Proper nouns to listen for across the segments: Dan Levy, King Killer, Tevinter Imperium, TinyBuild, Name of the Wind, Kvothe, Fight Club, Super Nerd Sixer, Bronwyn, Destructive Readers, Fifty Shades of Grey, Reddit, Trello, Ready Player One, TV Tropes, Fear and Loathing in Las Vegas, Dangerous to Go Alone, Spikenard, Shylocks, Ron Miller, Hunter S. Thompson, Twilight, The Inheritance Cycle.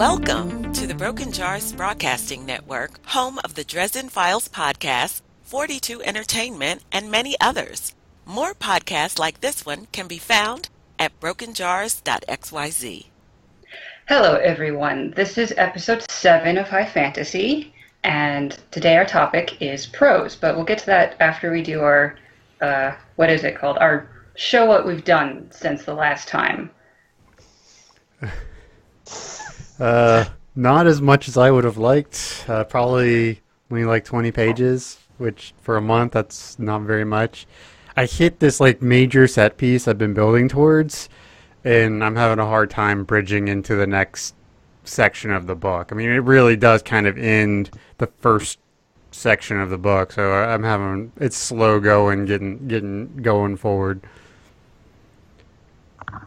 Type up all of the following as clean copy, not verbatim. Welcome to the Broken Jars Broadcasting Network, home of the Dresden Files Podcast, 42 Entertainment, and many others. More podcasts like this one can be found at brokenjars.xyz. Hello, everyone. This is episode 7 of High Fantasy, and today our topic is prose, but we'll get to that after we do our, our show what we've done since the last time. Not as much as I would have liked. Probably only like 20 pages, which for a month, that's not very much. I hit this like major set piece I've been building towards, and I'm having a hard time bridging into the next section of the book. I mean, it really does kind of end the first section of the book, so I'm having, it's slow going, getting going forward.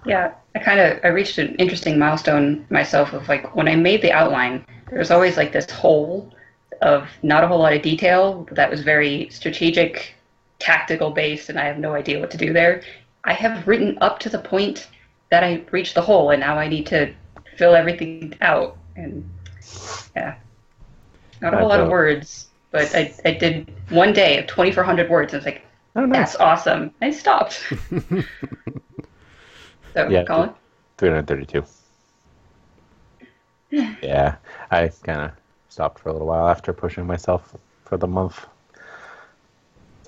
Yeah, I reached an interesting milestone myself of like when I made the outline, there was always like this hole of not a whole lot of detail that was very strategic, tactical based, and I have no idea what to do there. I have written up to the point that I reached the hole, and now I need to fill everything out. And yeah, not a whole lot of words, but I did one day of 2,400 words, and I was like, oh, nice. That's awesome. I stopped. So, yeah, Colin? 332. Yeah, I kind of stopped for a little while after pushing myself for the month.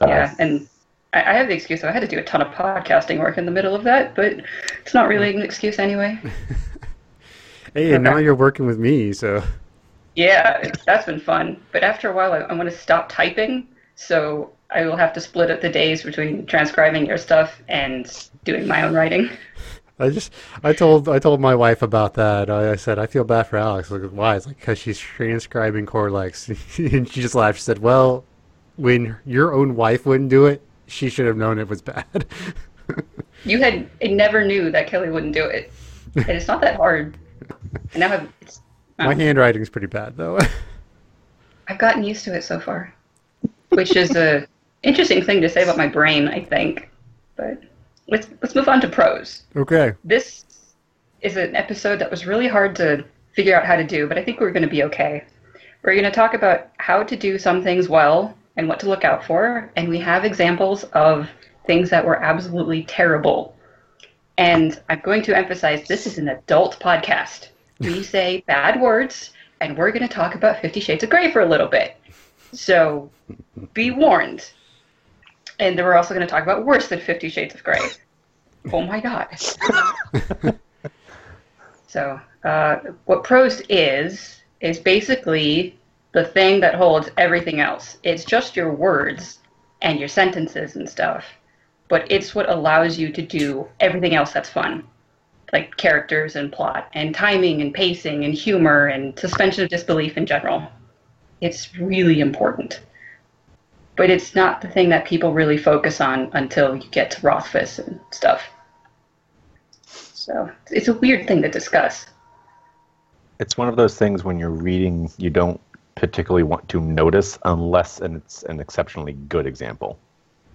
Yeah, and I have the excuse that I had to do a ton of podcasting work in the middle of that, but it's not really an excuse anyway. Hey, and now you're working with me, so... Yeah, that's been fun. But after a while, I want to stop typing, so I will have to split up the days between transcribing your stuff and doing my own writing. I told my wife about that. I said, I feel bad for Alex. Like, why? It's like, because she's transcribing Corlex. And she just laughed. She said, well, when your own wife wouldn't do it, she should have known it was bad. I never knew that Kelly wouldn't do it. And it's not that hard. And now my handwriting's pretty bad, though. I've gotten used to it so far, which is a interesting thing to say about my brain, I think. But let's move on to prose. Okay. This is an episode that was really hard to figure out how to do, but I think we're going to be okay. We're going to talk about how to do some things well and what to look out for, and we have examples of things that were absolutely terrible. And I'm going to emphasize this is an adult podcast. We say bad words, and we're going to talk about 50 Shades of Grey for a little bit. So be warned. And then we're also going to talk about worse than 50 Shades of Grey. Oh my God. So what prose is basically the thing that holds everything else. It's just your words and your sentences and stuff, but it's what allows you to do everything else that's fun, like characters and plot and timing and pacing and humor and suspension of disbelief in general. It's really important. But it's not the thing that people really focus on until you get to Rothfuss and stuff. So it's a weird thing to discuss. It's one of those things when you're reading, you don't particularly want to notice unless and it's an exceptionally good example.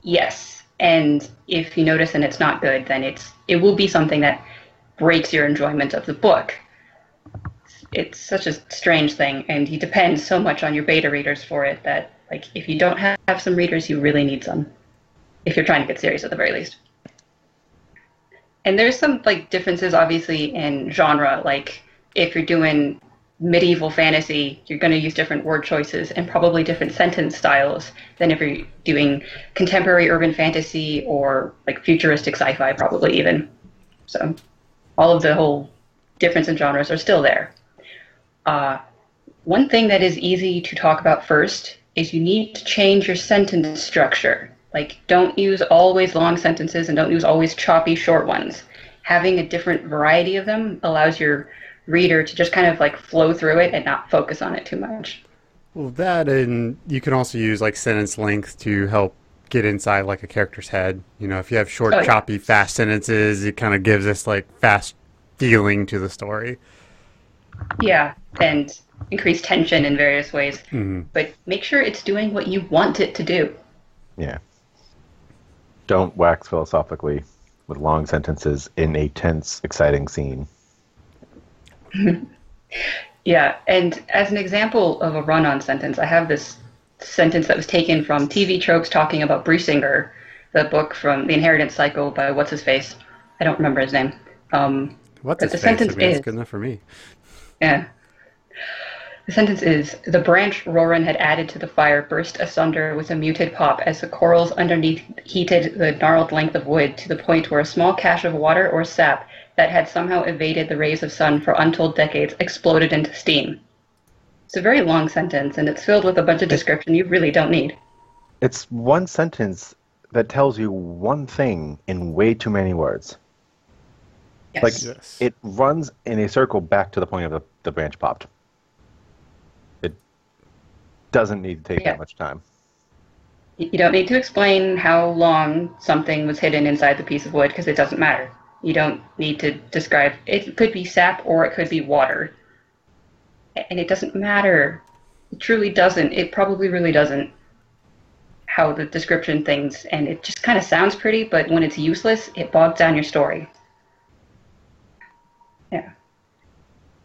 Yes, and if you notice and it's not good, then it will be something that breaks your enjoyment of the book. It's such a strange thing, and you depend so much on your beta readers for it that, like, if you don't have some readers, you really need some, if you're trying to get serious at the very least. And there's some, like, differences, obviously, in genre. Like, if you're doing medieval fantasy, you're going to use different word choices and probably different sentence styles than if you're doing contemporary urban fantasy or, like, futuristic sci-fi, probably, even. So all of the whole difference in genres are still there. One thing that is easy to talk about first is you need to change your sentence structure. Like, don't use always long sentences and don't use always choppy short ones. Having a different variety of them allows your reader to just kind of like flow through it and not focus on it too much. Well, that, and you can also use like sentence length to help get inside like a character's head. You know, if you have short, choppy, fast sentences, it kind of gives us like fast feeling to the story. Yeah, and increase tension in various ways. Mm-hmm. But make sure it's doing what you want it to do. Yeah. Don't wax philosophically with long sentences in a tense, exciting scene. Yeah, and as an example of a run-on sentence, I have this sentence that was taken from TV Tropes talking about Brisingr, the book from The Inheritance Cycle by what's-his-face. I don't remember his name. What's-his-face? I mean, that's good enough for me. Yeah. The sentence is, the branch Roran had added to the fire burst asunder with a muted pop as the corals underneath heated the gnarled length of wood to the point where a small cache of water or sap that had somehow evaded the rays of sun for untold decades exploded into steam. It's a very long sentence, and it's filled with a bunch of description you really don't need. It's one sentence that tells you one thing in way too many words. Yes. It runs in a circle back to the point of the branch popped. Doesn't need to take that much time. You don't need to explain how long something was hidden inside the piece of wood because it doesn't matter. You don't need to describe. It could be sap or it could be water. And it doesn't matter. It truly doesn't. It probably really doesn't how the description things. And it just kind of sounds pretty, but when it's useless, it bogs down your story. Yeah.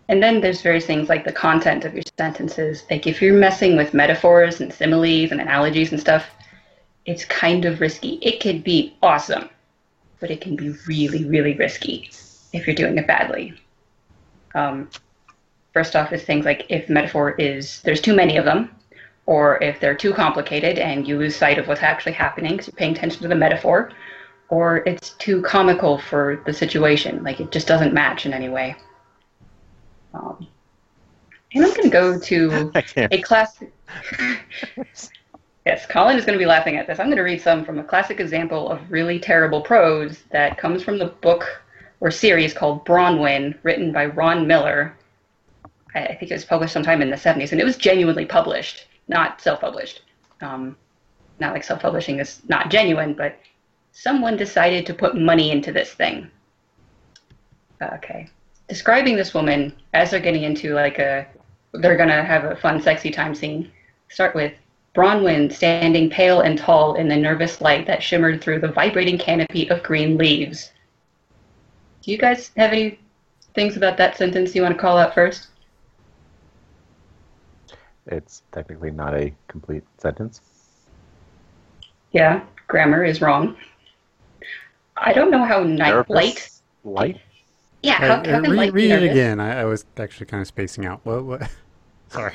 And then there's various things like the content of your sentences. Like if you're messing with metaphors and similes and analogies and stuff, it's kind of risky. It could be awesome, but it can be really, really risky if you're doing it badly. First off is things like if metaphor is, there's too many of them, or if they're too complicated and you lose sight of what's actually happening because you're paying attention to the metaphor, or it's too comical for the situation. Like it just doesn't match in any way. And I'm going to go to a classic... Yes, Colin is going to be laughing at this. I'm going to read some from a classic example of really terrible prose that comes from the book or series called Bronwyn, written by Ron Miller. I think it was published sometime in the 70s, and it was genuinely published, not self-published. Not like self-publishing is not genuine, but someone decided to put money into this thing. Okay. Describing this woman as they're getting into they're going to have a fun, sexy time scene. Start with Bronwyn standing pale and tall in the nervous light that shimmered through the vibrating canopy of green leaves. Do you guys have any things about that sentence you want to call out first? It's technically not a complete sentence. Yeah, grammar is wrong. I don't know how light. Yeah, how can light be nervous? Read it again. I was actually kind of spacing out. What? Sorry.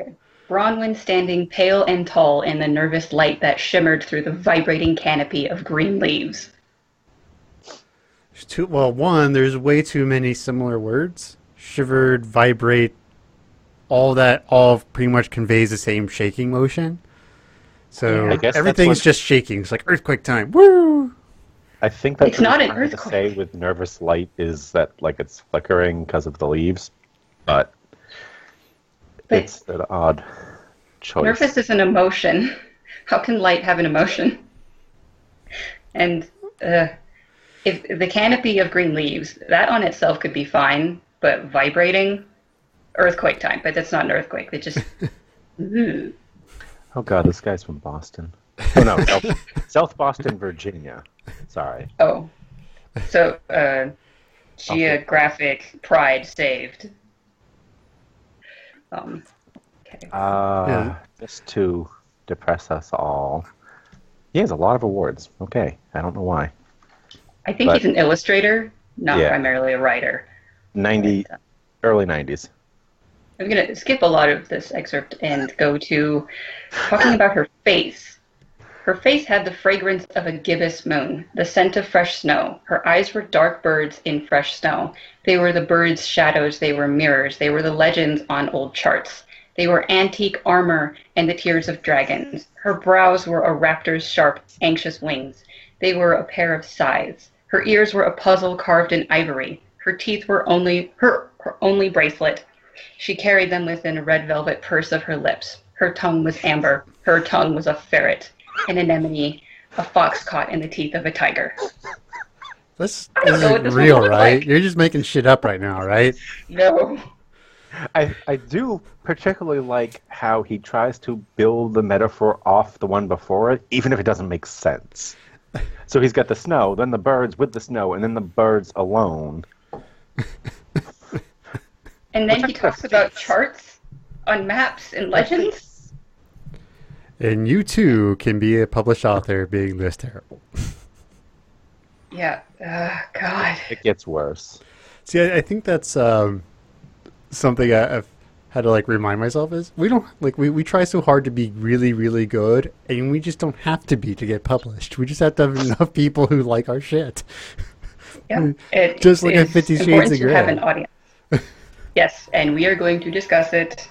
Okay. Bronwyn standing pale and tall in the nervous light that shimmered through the vibrating canopy of green leaves. There's way too many similar words. Shivered, vibrate, all pretty much conveys the same shaking motion. So everything's just shaking. It's like earthquake time. Woo! I think that's what I'm trying to say with nervous light is that it's flickering because of the leaves, but it's an odd choice. Nervous is an emotion. How can light have an emotion? And if the canopy of green leaves, that on itself could be fine, but vibrating, earthquake time. But that's not an earthquake. They just... Oh God, this guy's from Boston. Oh no, South Boston, Virginia. Sorry. Oh, so geographic pride saved. Okay. Just to depress us all. He has a lot of awards. Okay, I don't know why. I think he's an illustrator, not primarily a writer. Early 90s. I'm going to skip a lot of this excerpt and go to talking about her face. Her face had the fragrance of a gibbous moon, the scent of fresh snow. Her eyes were dark birds in fresh snow. They were the birds' shadows. They were mirrors. They were the legends on old charts. They were antique armor and the tears of dragons. Her brows were a raptor's sharp, anxious wings. They were a pair of scythes. Her ears were a puzzle carved in ivory. Her teeth were only her only bracelet. She carried them within a red velvet purse of her lips. Her tongue was amber. Her tongue was a ferret. An anemone, a fox caught in the teeth of a tiger. This isn't real, right? You're just making shit up right now, right? No. I do particularly like how he tries to build the metaphor off the one before it, even if it doesn't make sense. So he's got the snow, then the birds with the snow, and then the birds alone. And then he talks about charts on maps and legends. And you too can be a published author being this terrible. Yeah. God. It gets worse. See, I think that's something I've had to like remind myself is we don't like we try so hard to be really, really good, and we just don't have to be to get published. We just have to have enough people who like our shit. Yeah. Just like at 50 Shades of Grey. Have an audience. Yes, and we are going to discuss it,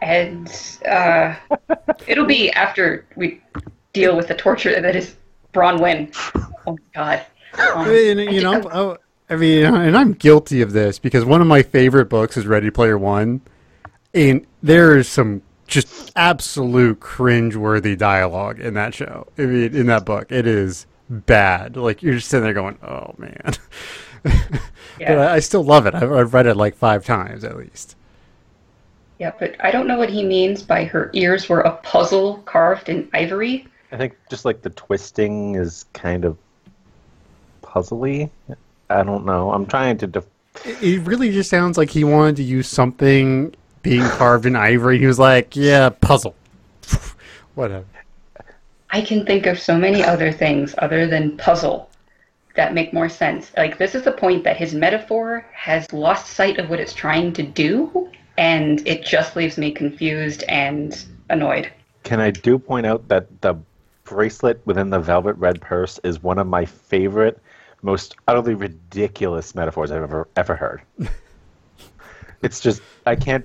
and it'll be after we deal with the torture that is Bronwyn. Oh my god! And I'm guilty of this because one of my favorite books is Ready Player One, and there is some just absolute cringe-worthy dialogue in that show. I mean, in that book, it is bad. Like you're just sitting there going, "Oh man." Yeah. But I still love it. I've read it like 5 times at least. Yeah, but I don't know what he means by her ears were a puzzle carved in ivory. I think just like the twisting is kind of puzzly. I don't know. I'm trying to... It really just sounds like he wanted to use something being carved in ivory. He was like, yeah, puzzle. Whatever. I can think of so many other things other than puzzle that make more sense. Like, this is the point that his metaphor has lost sight of what it's trying to do, and it just leaves me confused and annoyed. Can I do point out that the bracelet within the velvet red purse is one of my favorite, most utterly ridiculous metaphors I've ever heard. It's just, I can't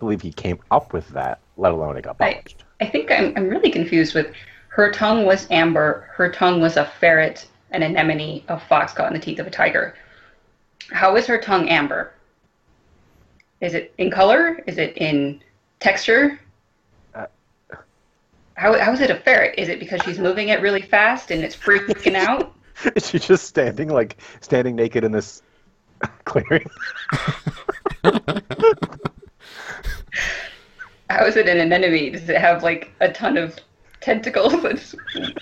believe he came up with that, let alone it got published. I think I'm really confused with her tongue was amber, her tongue was a ferret, an anemone, a fox caught in the teeth of a tiger. How is her tongue amber? Is it in color? Is it in texture? How is it a ferret? Is it because she's moving it really fast and it's freaking out? Is she just standing naked in this clearing? How is it an anemone? Does it have like a ton of tentacles that's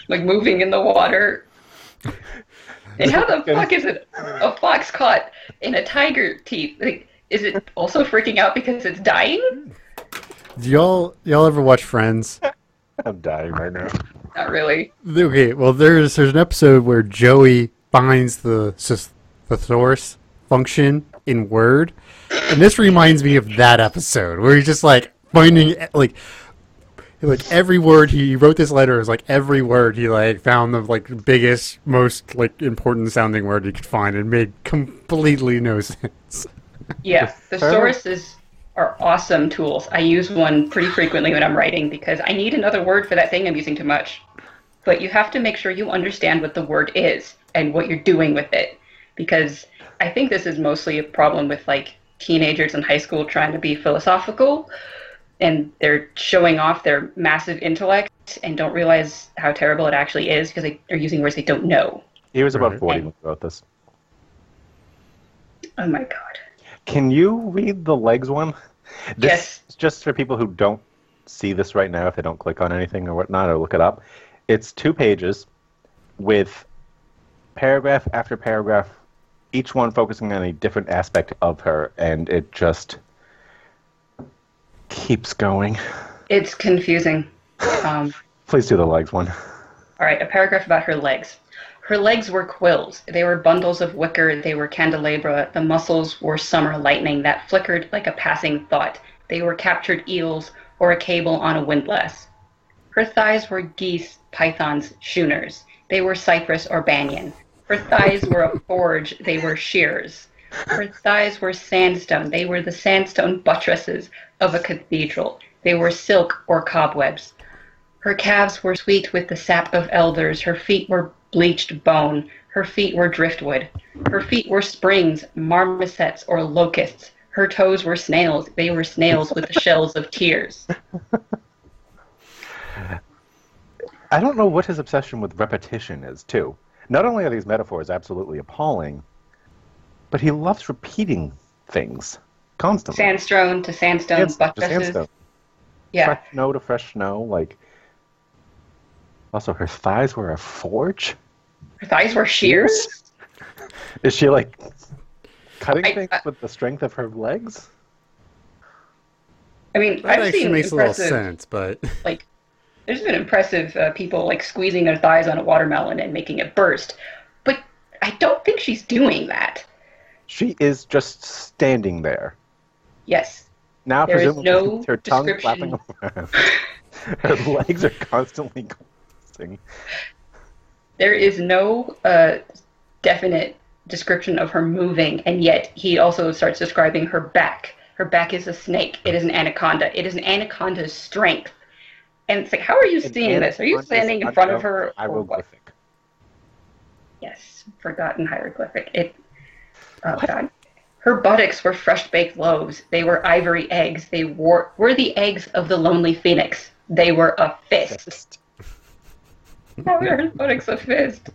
like moving in the water? And how the fuck is it a fox caught in a tiger teeth? Like, is it also freaking out because it's dying? Do y'all ever watch Friends? I'm dying right now. Not really. Okay, well, there's an episode where Joey finds the source function in Word, and this reminds me of that episode where he's just like finding like every word he wrote this letter is like every word he like found the like biggest, most like important sounding word he could find and made completely no sense. Yeah, the sources are awesome tools. I use one pretty frequently when I'm writing because I need another word for that thing I'm using too much. But you have to make sure you understand what the word is and what you're doing with it, because I think this is mostly a problem with like teenagers in high school trying to be philosophical. And they're showing off their massive intellect and don't realize how terrible it actually is because they are using words they don't know. He was about 40 when he wrote this. Oh my god. Can you read the legs one? Yes. Just for people who don't see this right now, if they don't click on anything or whatnot or look it up, it's 2 pages with paragraph after paragraph, each one focusing on a different aspect of her, and it just... keeps going. It's confusing. Please do the legs one. All right, a paragraph about her legs. Her legs were quills. They were bundles of wicker. They were candelabra. The muscles were summer lightning that flickered like a passing thought. They were captured eels or a cable on a windlass. Her thighs were geese, pythons, schooners. They were cypress or banyan. Her thighs were a forge. They were shears. Her thighs were sandstone. They were the sandstone buttresses of a cathedral. They were silk or cobwebs. Her calves were sweet with the sap of elders. Her feet were bleached bone. Her feet were driftwood. Her feet were springs, marmosets, or locusts. Her toes were snails. They were snails with the shells of tears. I don't know what his obsession with repetition is, too. Not only are these metaphors absolutely appalling, but he loves repeating things constantly. Sandstone to sandstone, buttresses. Sandstone. Yeah. Fresh snow to fresh snow. Like. Also, her thighs were a forge. Her thighs were shears. Is she like cutting things with the strength of her legs? I mean, that I've seen makes a little sense, but like, there's been impressive people like squeezing their thighs on a watermelon and making it burst, but I don't think she's doing that. She is just standing there. Yes. Now there presumably is no her tongue flapping around. Her legs are constantly closing. There is no definite description of her moving, and yet he also starts describing her back. Her back is a snake. It is an anaconda. It is an anaconda's strength. And it's like, how are you seeing this? Are you standing in front of her? Hieroglyphic. Yes, forgotten hieroglyphic. Oh, God. Her buttocks were fresh-baked loaves. They were ivory eggs. They were the eggs of the lonely phoenix. They were a fist. How are her buttocks a fist?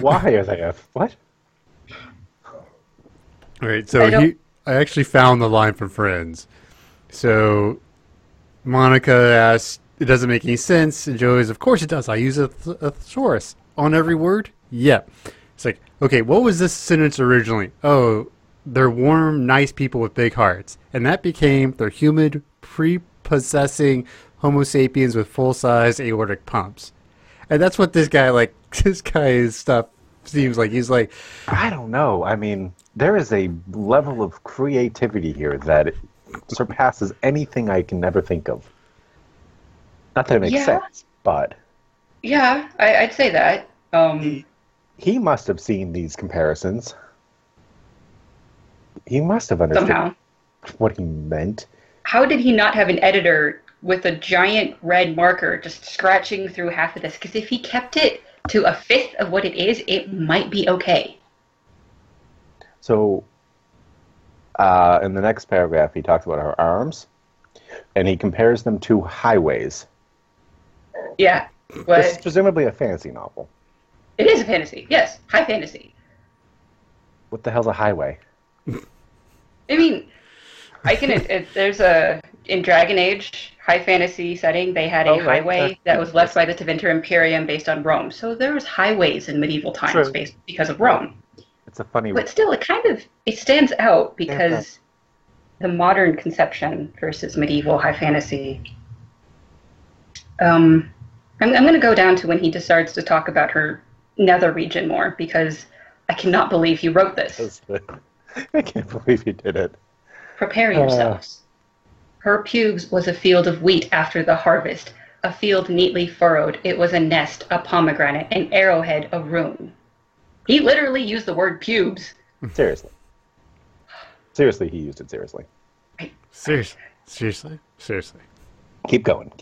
Why are they a... What? All right, so I actually found the line from Friends. So Monica asked, it doesn't make any sense. And Joey's, of course it does. I use a thesaurus on every word. Yeah. It's like, okay, what was this sentence originally? Oh, they're warm, nice people with big hearts. And that became they're humid, prepossessing homo sapiens with full-size aortic pumps. And that's what this guy's stuff seems like. He's like, I don't know. I mean, there is a level of creativity here that surpasses anything I can ever think of. Not that it makes sense, but... Yeah, I'd say that. He must have seen these comparisons. He must have understood what he meant. How did he not have an editor with a giant red marker just scratching through half of this? Because if he kept it to a fifth of what it is, it might be okay. So, in the next paragraph, he talks about her arms, and he compares them to highways. Yeah. What? This is presumably a fantasy novel. It is a fantasy, yes. High fantasy. What the hell's a highway? I mean, I can... there's a... In Dragon Age, high fantasy setting, they had a highway that was left by the Tevinter Imperium based on Rome. So there was highways in medieval times based because of Rome. It's a funny... But still, it kind of... It stands out because the modern conception versus medieval high fantasy... I'm going to go down to when he decides to talk about her nether region more, because I cannot believe you wrote this. I can't believe you did it. Prepare yourselves. Her pubes was a field of wheat after the harvest, a field neatly furrowed. It was a nest, a pomegranate, an arrowhead, a room. He literally used the word pubes. Seriously. Seriously, he used it seriously. Seriously. Keep going.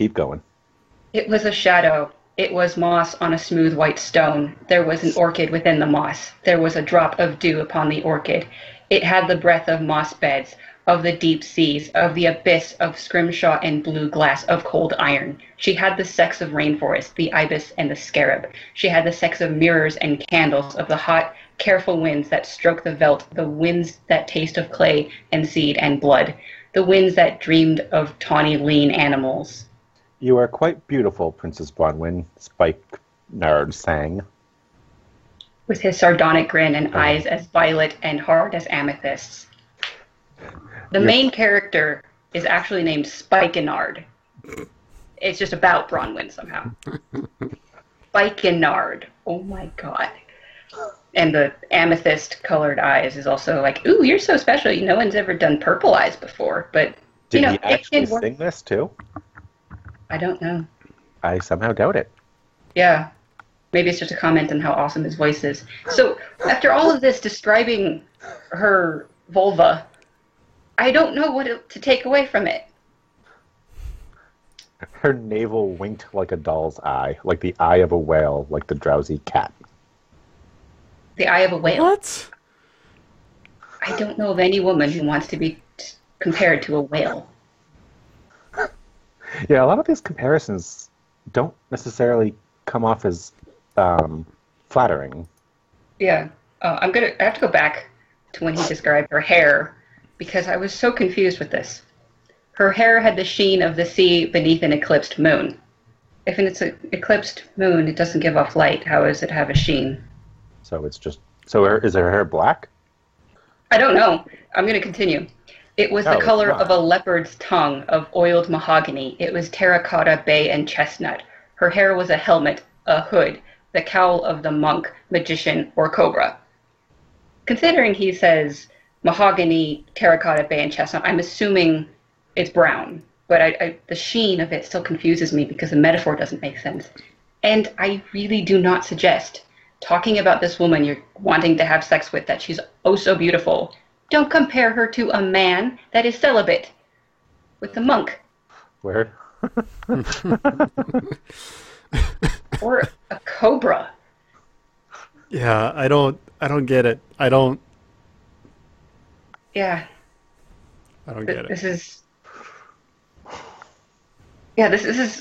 It was a shadow. It was moss on a smooth white stone. There was an orchid within the moss. There was a drop of dew upon the orchid. It had the breath of moss beds, of the deep seas, of the abyss, of scrimshaw and blue glass, of cold iron. She had the sex of rainforest, the ibis and the scarab. She had the sex of mirrors and candles, of the hot, careful winds that stroke the veldt, the winds that taste of clay and seed and blood, the winds that dreamed of tawny, lean animals. You are quite beautiful, Princess Bronwyn, Spikenard sang. With his sardonic grin and eyes as violet and hard as amethysts. The main character is actually named Spikenard. It's just about Bronwyn somehow. Spikenard. Oh my God. And the amethyst-colored eyes is also like, ooh, you're so special. No one's ever done purple eyes before. But, did he actually sing this too? I don't know. I somehow doubt it. Yeah. Maybe it's just a comment on how awesome his voice is. So, after all of this describing her vulva, I don't know what to take away from it. Her navel winked like a doll's eye, like the eye of a whale, like the drowsy cat. The eye of a whale? What? I don't know of any woman who wants to be compared to a whale. Yeah, a lot of these comparisons don't necessarily come off as flattering. Yeah. I have to go back to when he described her hair, because I was so confused with this. Her hair had the sheen of the sea beneath an eclipsed moon. If it's an eclipsed moon, it doesn't give off light. How does it have a sheen? So is her hair black? I don't know. I'm going to continue. It was the color of a leopard's tongue, of oiled mahogany. It was terracotta, bay, and chestnut. Her hair was a helmet, a hood, the cowl of the monk, magician, or cobra. Considering he says mahogany, terracotta, bay, and chestnut, I'm assuming it's brown. But the sheen of it still confuses me because the metaphor doesn't make sense. And I really do not suggest talking about this woman you're wanting to have sex with, that she's oh so beautiful. Don't compare her to a man that is celibate with a monk. Where? Or a cobra. Yeah, I don't get it. I don't get it. This is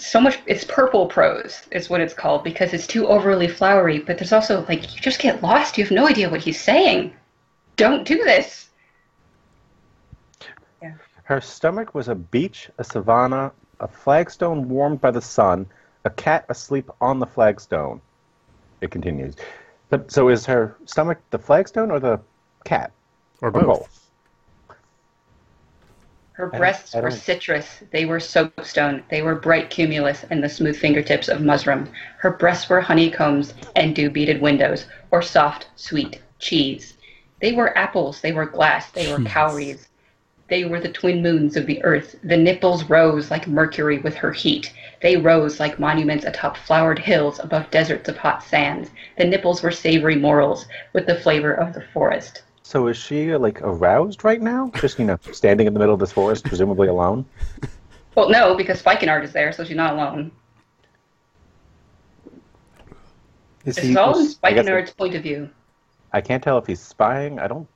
so much, it's purple prose is what it's called, because it's too overly flowery, but there's also, like, you just get lost. You have no idea what he's saying. Don't do this. Yeah. Her stomach was a beach, a savanna, a flagstone warmed by the sun, a cat asleep on the flagstone. It continues. So is her stomach the flagstone or the cat? Or both? Her breasts were citrus, they were soapstone, they were bright cumulus and the smooth fingertips of mushroom. Her breasts were honeycombs and dew-beaded windows, or soft, sweet cheese. They were apples, they were glass, they were cowries. They were the twin moons of the earth. The nipples rose like mercury with her heat. They rose like monuments atop flowered hills above deserts of hot sands. The nipples were savory morals with the flavor of the forest. So is she, like, aroused right now? Just, standing in the middle of this forest, presumably alone? Well, no, because Spikenard is there, so she's not alone. It's all in Spikenard's point of view. I can't tell if he's spying. I don't...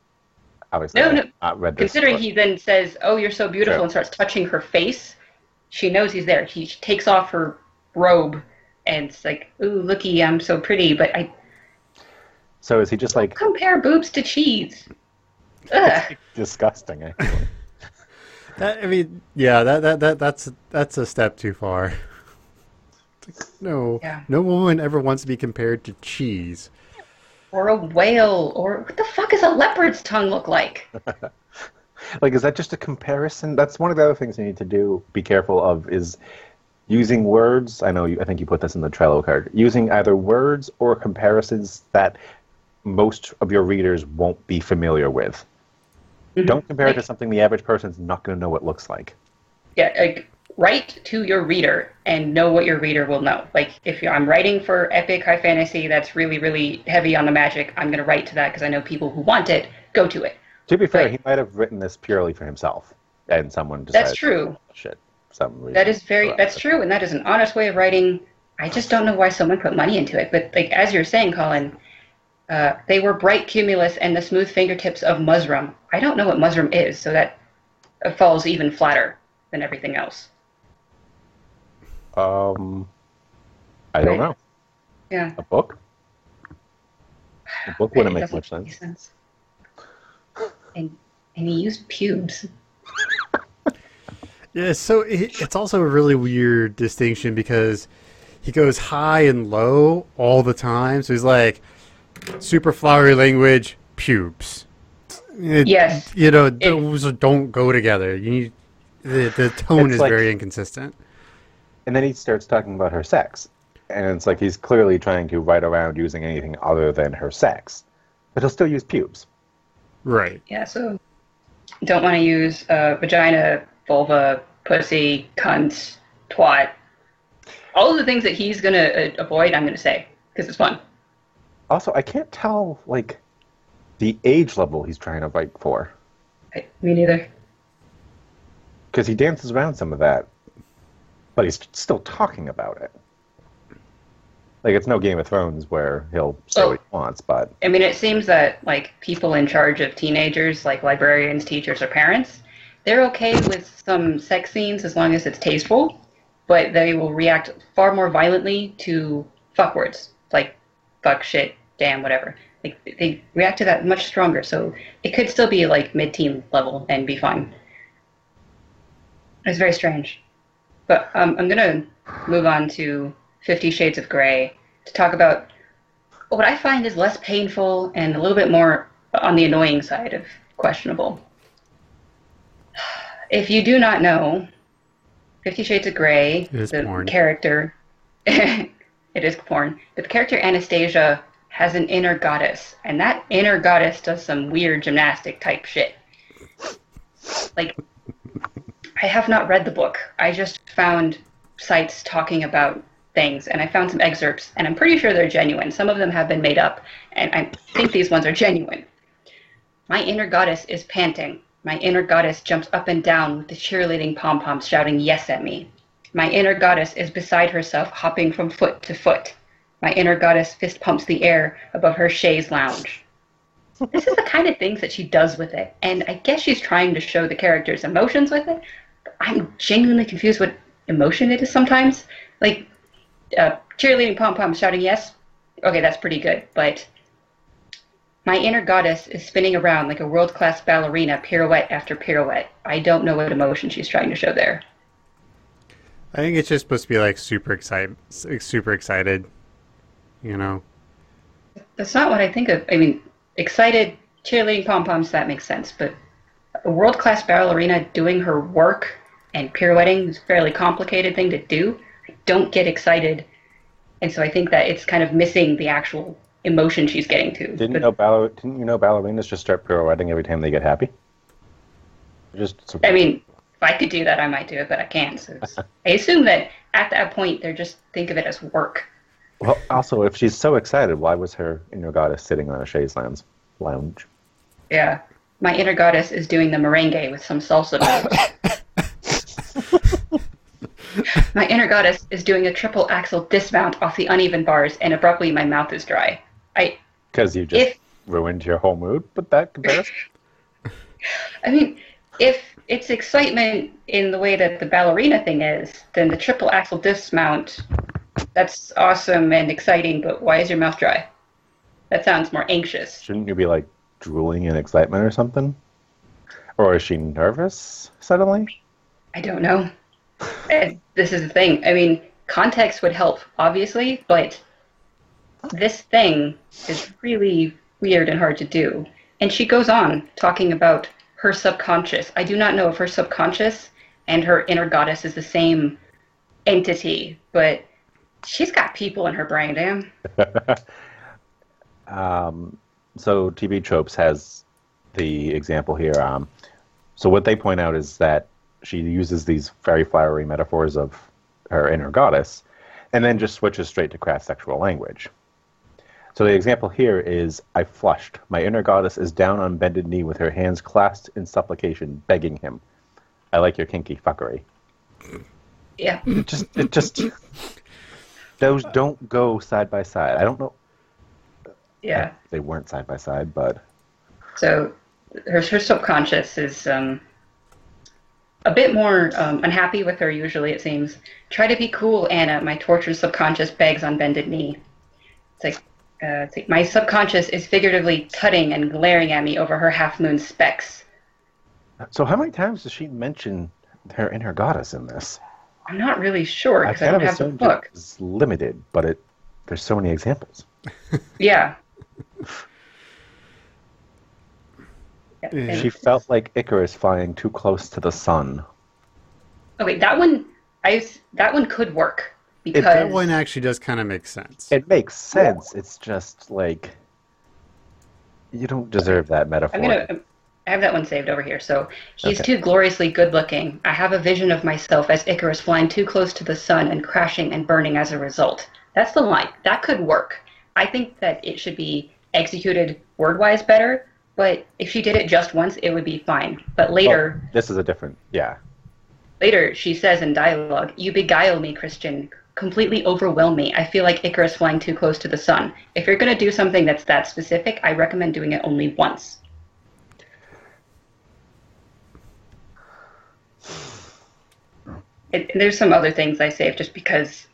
Obviously, no. I've read this. Considering he then says, oh, you're so beautiful, and starts touching her face, she knows he's there. She takes off her robe, and it's like, ooh, looky, I'm so pretty, but I... So is he just like... Compare boobs to cheese. Ugh. Disgusting, actually. that's a step too far. No woman ever wants to be compared to cheese. Or a whale, or what the fuck does a leopard's tongue look like? Like, is that just a comparison? That's one of the other things you need to do, be careful of, is using words. I think you put this in the Trello card. Using either words or comparisons that... most of your readers won't be familiar with. Mm-hmm. Don't compare it to something the average person's not going to know what it looks like. Yeah, like, write to your reader and know what your reader will know. Like, if I'm writing for epic high fantasy that's really, really heavy on the magic, I'm going to write to that because I know people who want it go to it. To be fair, he might have written this purely for himself, and someone decided... That's true. Shit, some reason. That is that's true, and that is an honest way of writing. I just don't know why someone put money into it, but, like, as you're saying, Colin... they were bright cumulus and the smooth fingertips of mushroom. I don't know what mushroom is, so that falls even flatter than everything else. I don't know. Yeah. A book? A book wouldn't make much sense. And he used pubes. Yeah, so it's also a really weird distinction because he goes high and low all the time, so he's like... super flowery language, pubes. Yes. Those don't go together. You need, the tone is, like, very inconsistent. And then he starts talking about her sex. And it's like he's clearly trying to write around using anything other than her sex. But he'll still use pubes. Right. Yeah, so don't want to use vagina, vulva, pussy, cunt, twat. All of the things that he's going to avoid, I'm going to say, because it's fun. Also, I can't tell, like, the age level he's trying to fight for. Me neither. Because he dances around some of that, but he's still talking about it. Like, it's no Game of Thrones where he'll say what he wants, but... I mean, it seems that, like, people in charge of teenagers, like librarians, teachers, or parents, they're okay with some sex scenes as long as it's tasteful, but they will react far more violently to fuck words, like fuck, shit, damn, whatever. Like, they react to that much stronger, so it could still be, like, mid-teen level and be fine. It's very strange. But I'm going to move on to 50 Shades of Grey to talk about what I find is less painful and a little bit more on the annoying side of questionable. If you do not know, 50 Shades of Grey, the porn. Character, it is porn. The character Anastasia has an inner goddess, and that inner goddess does some weird gymnastic type shit. Like, I have not read the book. I just found sites talking about things, and I found some excerpts, and I'm pretty sure they're genuine. Some of them have been made up, and I think these ones are genuine. My inner goddess is panting. My inner goddess jumps up and down with the cheerleading pom-poms shouting yes at me. My inner goddess is beside herself, hopping from foot to foot. My inner goddess fist pumps the air above her chaise lounge. This is the kind of things that she does with it, and I guess she's trying to show the characters' emotions with it. I'm genuinely confused what emotion it is sometimes. Like, cheerleading pom-poms shouting yes? Okay, that's pretty good, but my inner goddess is spinning around like a world-class ballerina, pirouette after pirouette. I don't know what emotion she's trying to show there. I think it's just supposed to be, like, super excited, you know? That's not what I think of. I mean, excited cheerleading pom-poms, that makes sense, but a world-class ballerina doing her work and pirouetting is a fairly complicated thing to do. I don't get excited, and so I think that it's kind of missing the actual emotion she's getting to. Didn't you know ballerinas just start pirouetting every time they get happy? I mean, if I could do that, I might do it, but I can't. So I assume that at that point, they're just think of it as work. Well, also, if she's so excited, why was her inner goddess sitting on a chaise lounge? Yeah. My inner goddess is doing the merengue with some salsa. My inner goddess is doing a triple axel dismount off the uneven bars, and abruptly my mouth is dry. Because you just ruined your whole mood with that comparison? I mean, if it's excitement in the way that the ballerina thing is, then the triple axel dismount, that's awesome and exciting, but why is your mouth dry? That sounds more anxious. Shouldn't you be, like, drooling in excitement or something? Or is she nervous suddenly? I don't know. And this is the thing. I mean, context would help, obviously, but this thing is really weird and hard to do. And she goes on talking about her subconscious. I do not know if her subconscious and her inner goddess is the same entity, but she's got people in her brain, damn. So TV Tropes has the example here. So what they point out is that she uses these very flowery metaphors of her inner goddess, and then just switches straight to crass sexual language. So the example here is, I flushed. My inner goddess is down on bended knee with her hands clasped in supplication, begging him. I like your kinky fuckery. Yeah. It just those don't go side by side. I don't know. Yeah. They weren't side by side, but so her subconscious is a bit more unhappy with her, usually, it seems. Try to be cool, Anna. My tortured subconscious begs on bended knee. It's like my subconscious is figuratively tutting and glaring at me over her half-moon specs. So how many times does she mention her inner goddess in this? I'm not really sure, because I don't have the book. It's limited, but there's so many examples. Yeah. Yeah, she felt like Icarus flying too close to the sun. Okay, that one could work, because that one actually does kind of make sense. It makes sense. It's just like, you don't deserve that metaphor. I have that one saved over here. So he's too gloriously good-looking. I have a vision of myself as Icarus flying too close to the sun and crashing and burning as a result. That's the line. That could work. I think that it should be executed word-wise better. But if she did it just once, it would be fine. But later... Well, this is a different... Yeah. Later, she says in dialogue, you beguile me, Christian. Completely overwhelm me. I feel like Icarus flying too close to the sun. If you're going to do something that's that specific, I recommend doing it only once. There's some other things I saved just because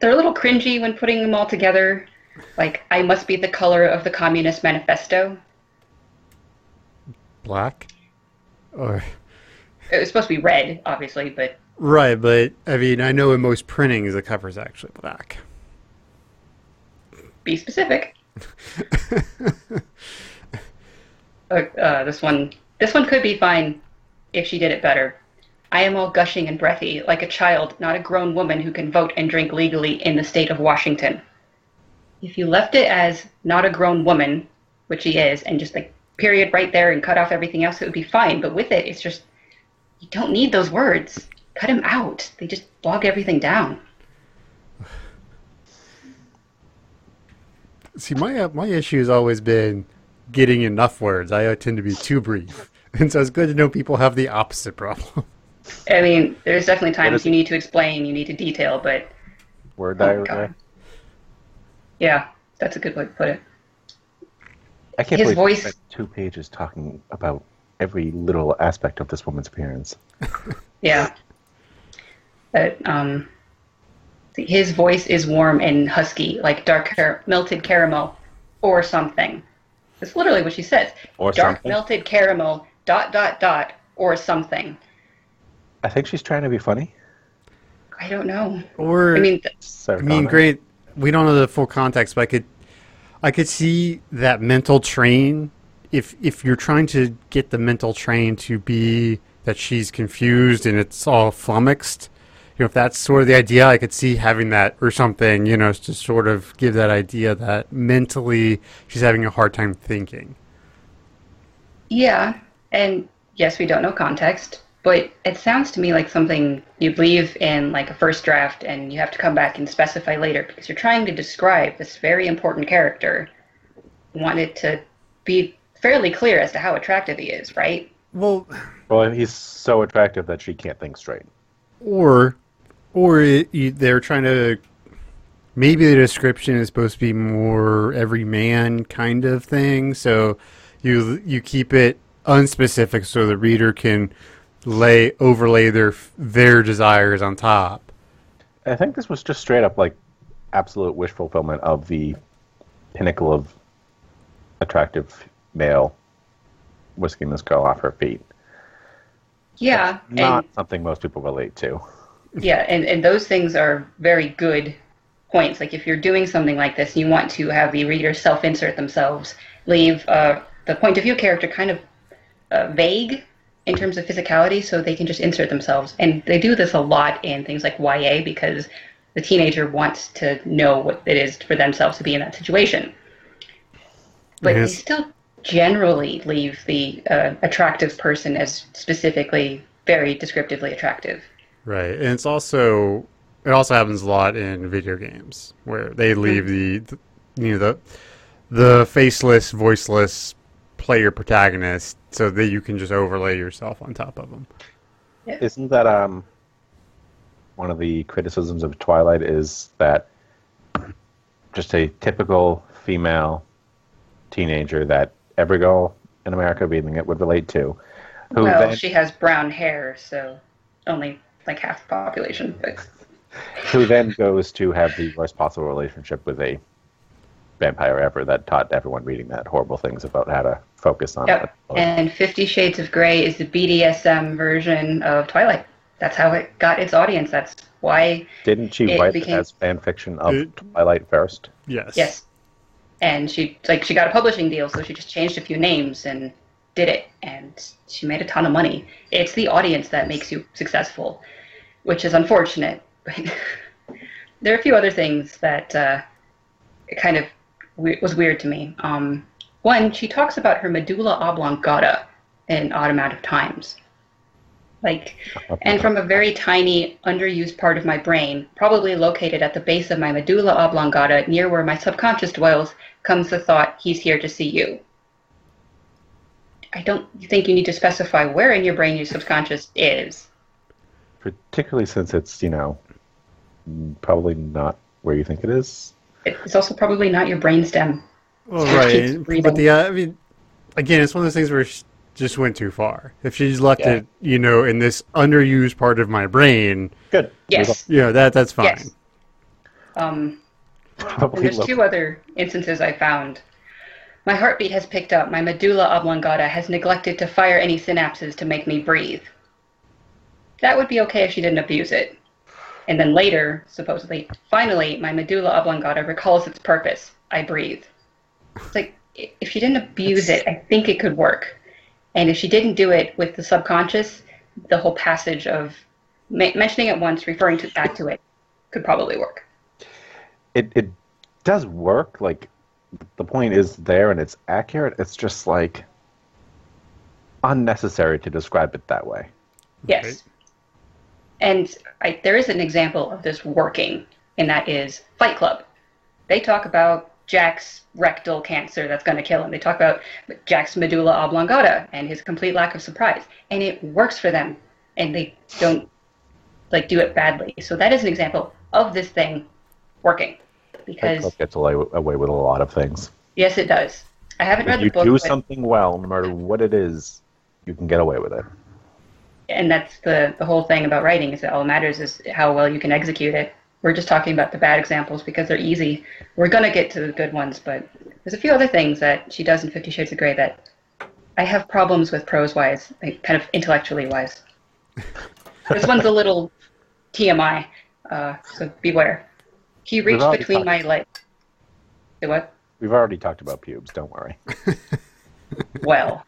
they're a little cringy when putting them all together. Like, I must be the color of the Communist Manifesto. Black? Or it was supposed to be red, obviously, but... Right, but, I mean, I know in most printings the cover's actually black. Be specific. This one could be fine. if she did it better. I am all gushing and breathy, like a child, not a grown woman who can vote and drink legally in the state of Washington. If you left it as not a grown woman, which she is, and just like period right there and cut off everything else, it would be fine. But with it, it's just, you don't need those words. Cut them out. They just bog everything down. See, my issue has always been getting enough words. I tend to be too brief. And so it's good to know people have the opposite problem. I mean, there's definitely times you need to explain, you need to detail, but... Word diarrhea. Yeah, that's a good way to put it. I can't believe I spent 2 pages talking about every little aspect of this woman's appearance. Yeah. But, his voice is warm and husky, like dark melted caramel or something. That's literally what she says. Or dark something. Melted caramel, ... or something. I think she's trying to be funny. I don't know. Or I mean, great. We don't know the full context, but I could see that mental train. If you're trying to get the mental train to be that she's confused and it's all flummoxed, you know, if that's sort of the idea, I could see having that or something, you know, to sort of give that idea that mentally she's having a hard time thinking. Yeah, and yes, we don't know context, but it sounds to me like something you leave in like a first draft and you have to come back and specify later because you're trying to describe this very important character. You want it to be fairly clear as to how attractive he is, right? Well, and he's so attractive that she can't think straight. They're trying to, maybe the description is supposed to be more every man kind of thing, so you keep it unspecific so the reader can overlay their desires on top. I think this was just straight up like absolute wish fulfillment of the pinnacle of attractive male whisking this girl off her feet. Yeah. That's not something most people relate to. Yeah, and those things are very good points. Like, if you're doing something like this, you want to have the reader self-insert themselves, leave the point of view character kind of vague in terms of physicality so they can just insert themselves. And they do this a lot in things like YA because the teenager wants to know what it is for themselves to be in that situation. But yes, they still generally leave the attractive person as specifically very descriptively attractive. Right, and it also happens a lot in video games where they leave the faceless, voiceless player protagonist so that you can just overlay yourself on top of them. Yeah. Isn't that one of the criticisms of Twilight is that just a typical female teenager that every girl in America would relate to. She has brown hair, so only like half the population. But. Who then goes to have the worst possible relationship with a vampire ever that taught everyone reading that horrible things about how to focus on it. And 50 Shades of Grey is the BDSM version of Twilight. That's how it got its audience. That's why. Didn't she write it as fan fiction of Twilight first? Yes. Yes. And she got a publishing deal, so she just changed a few names and did it, and she made a ton of money. It's the audience that makes you successful, which is unfortunate. There are a few other things that kind of was weird to me. One, she talks about her medulla oblongata an odd amount of times. And from a very tiny, underused part of my brain, probably located at the base of my medulla oblongata near where my subconscious dwells, comes the thought, he's here to see you. I don't think you need to specify where in your brain your subconscious is. Particularly since it's, probably not where you think it is. It's also probably not your brainstem. Well, right. But it's one of those things where she just went too far. If she's left it, in this underused part of my brain. Good. Yes. That's fine. Yes. There's two other instances I found. My heartbeat has picked up. My medulla oblongata has neglected to fire any synapses to make me breathe. That would be okay if she didn't abuse it. And then later, supposedly, finally, my medulla oblongata recalls its purpose. I breathe. It's like, if she didn't abuse it, I think it could work. And if she didn't do it with the subconscious, the whole passage of mentioning it once, referring to back to it, could probably work. It does work. Like, the point is there and it's accurate. It's just like unnecessary to describe it that way. Yes. Right. And there is an example of this working, and that is Fight Club. They talk about Jack's rectal cancer that's going to kill him. They talk about Jack's medulla oblongata and his complete lack of surprise. And it works for them. And they don't do it badly. So that is an example of this thing working. Because Fight Club gets away with a lot of things. Yes, it does. I haven't read the book. If you do something well, no matter what it is, you can get away with it. And that's the whole thing about writing, is that all matters is how well you can execute it. We're just talking about the bad examples because they're easy. We're going to get to the good ones, but there's a few other things that she does in 50 Shades of Grey that I have problems with prose-wise, like kind of intellectually-wise. This one's a little TMI, so beware. He reached between my legs. Say what? We've already talked about pubes, don't worry. Well,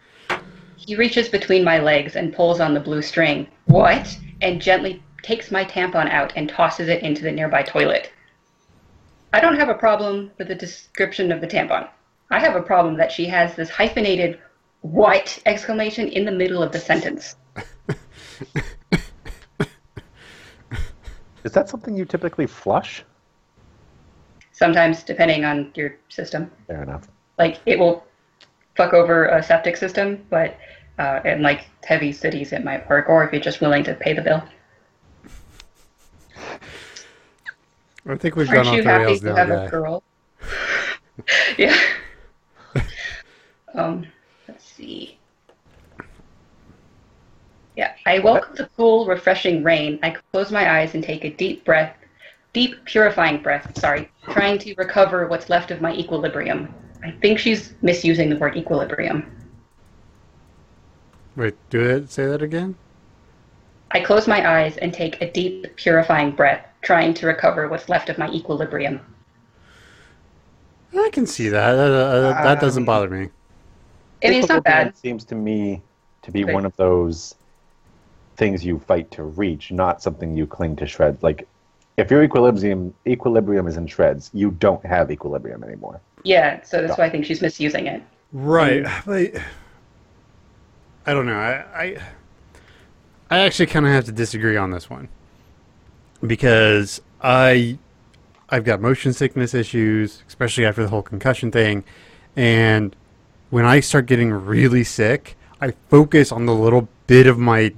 he reaches between my legs and pulls on the blue string. What? And gently takes my tampon out and tosses it into the nearby toilet. I don't have a problem with the description of the tampon. I have a problem that she has this hyphenated "what" exclamation in the middle of the sentence. Is that something you typically flush? Sometimes, depending on your system. Fair enough. Like, it will fuck over a septic system, but in, like, heavy cities it might work, or if you're just willing to pay the bill. I think we've gone off the rails now. Aren't you happy to have a girl? Yeah. Let's see. Yeah. I welcome the cool, refreshing rain. I close my eyes and take a deep, purifying breath, trying to recover what's left of my equilibrium. I think she's misusing the word equilibrium. Wait, say that again? I close my eyes and take a deep, purifying breath, trying to recover what's left of my equilibrium. I can see that. That doesn't bother me. I mean, it's not bad. It seems to me to be one of those things you fight to reach, not something you cling to shreds. Like, if your equilibrium is in shreds, you don't have equilibrium anymore. Yeah, so that's why I think she's misusing it. Right. I don't know. I actually kind of have to disagree on this one, because I've got motion sickness issues, especially after the whole concussion thing, and when I start getting really sick, I focus on the little bit of my,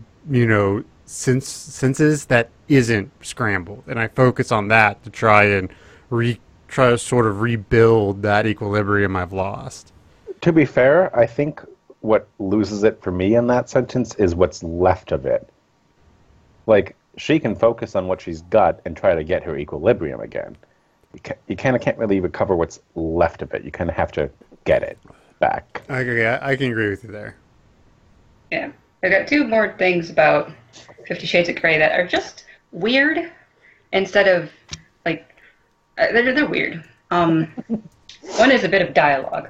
senses that isn't scrambled, and I focus on that to try and try to sort of rebuild that equilibrium I've lost. To be fair, I think what loses it for me in that sentence is what's left of it. Like, she can focus on what she's got and try to get her equilibrium again. You kind of can't really recover what's left of it. You kind of have to get it back. I agree. I can agree with you there. Yeah. I got two more things about 50 Shades of Grey that are just weird instead of, they're weird. One is a bit of dialogue.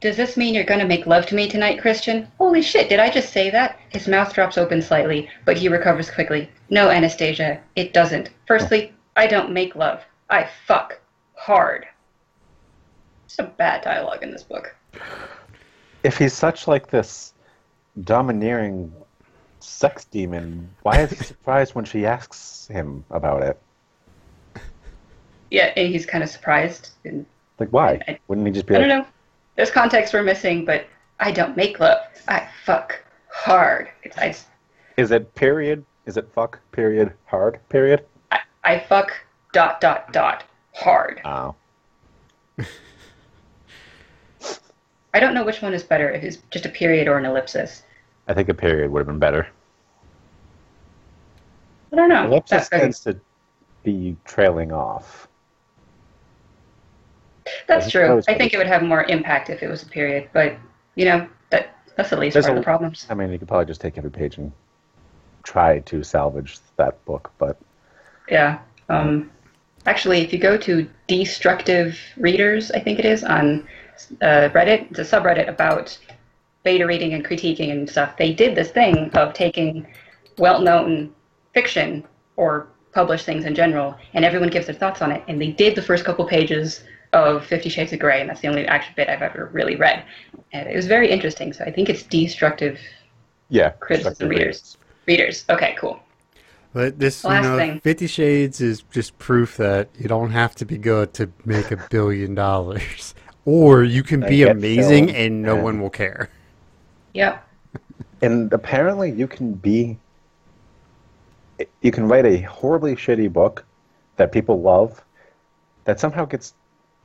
Does this mean you're going to make love to me tonight, Christian? Holy shit, did I just say that? His mouth drops open slightly, but he recovers quickly. No, Anastasia, it doesn't. Firstly, I don't make love. I fuck hard. Some bad dialogue in this book. If he's such this domineering sex demon, why is he surprised when she asks him about it? Yeah, and he's kind of surprised. And, why? Wouldn't he just be I don't know. There's context we're missing, but I don't make love. I fuck hard. It's nice. Is it period? Is it fuck, period, hard, period? I fuck ... hard. Oh. I don't know which one is better, if it's just a period or an ellipsis. I think a period would have been better. I don't know. Ellipsis tends to be trailing off. That's true. I think it would have more impact if it was a period, but, that's at least part of the problems. I mean, you could probably just take every page and try to salvage that book, but... Yeah. Actually, if you go to Destructive Readers, I think it is, on Reddit, it's a subreddit about beta reading and critiquing and stuff, they did this thing of taking well-known fiction or published things in general, and everyone gives their thoughts on it, and they did the first couple pages of 50 Shades of Grey, and that's the only action bit I've ever really read. And it was very interesting, so I think it's Destructive Criticism Readers. Readers, okay, cool. But this, you know, 50 Shades is just proof that you don't have to be good to make $1 billion. Or you can be amazing and no one will care. Yeah. And apparently you can write a horribly shitty book that people love that somehow gets,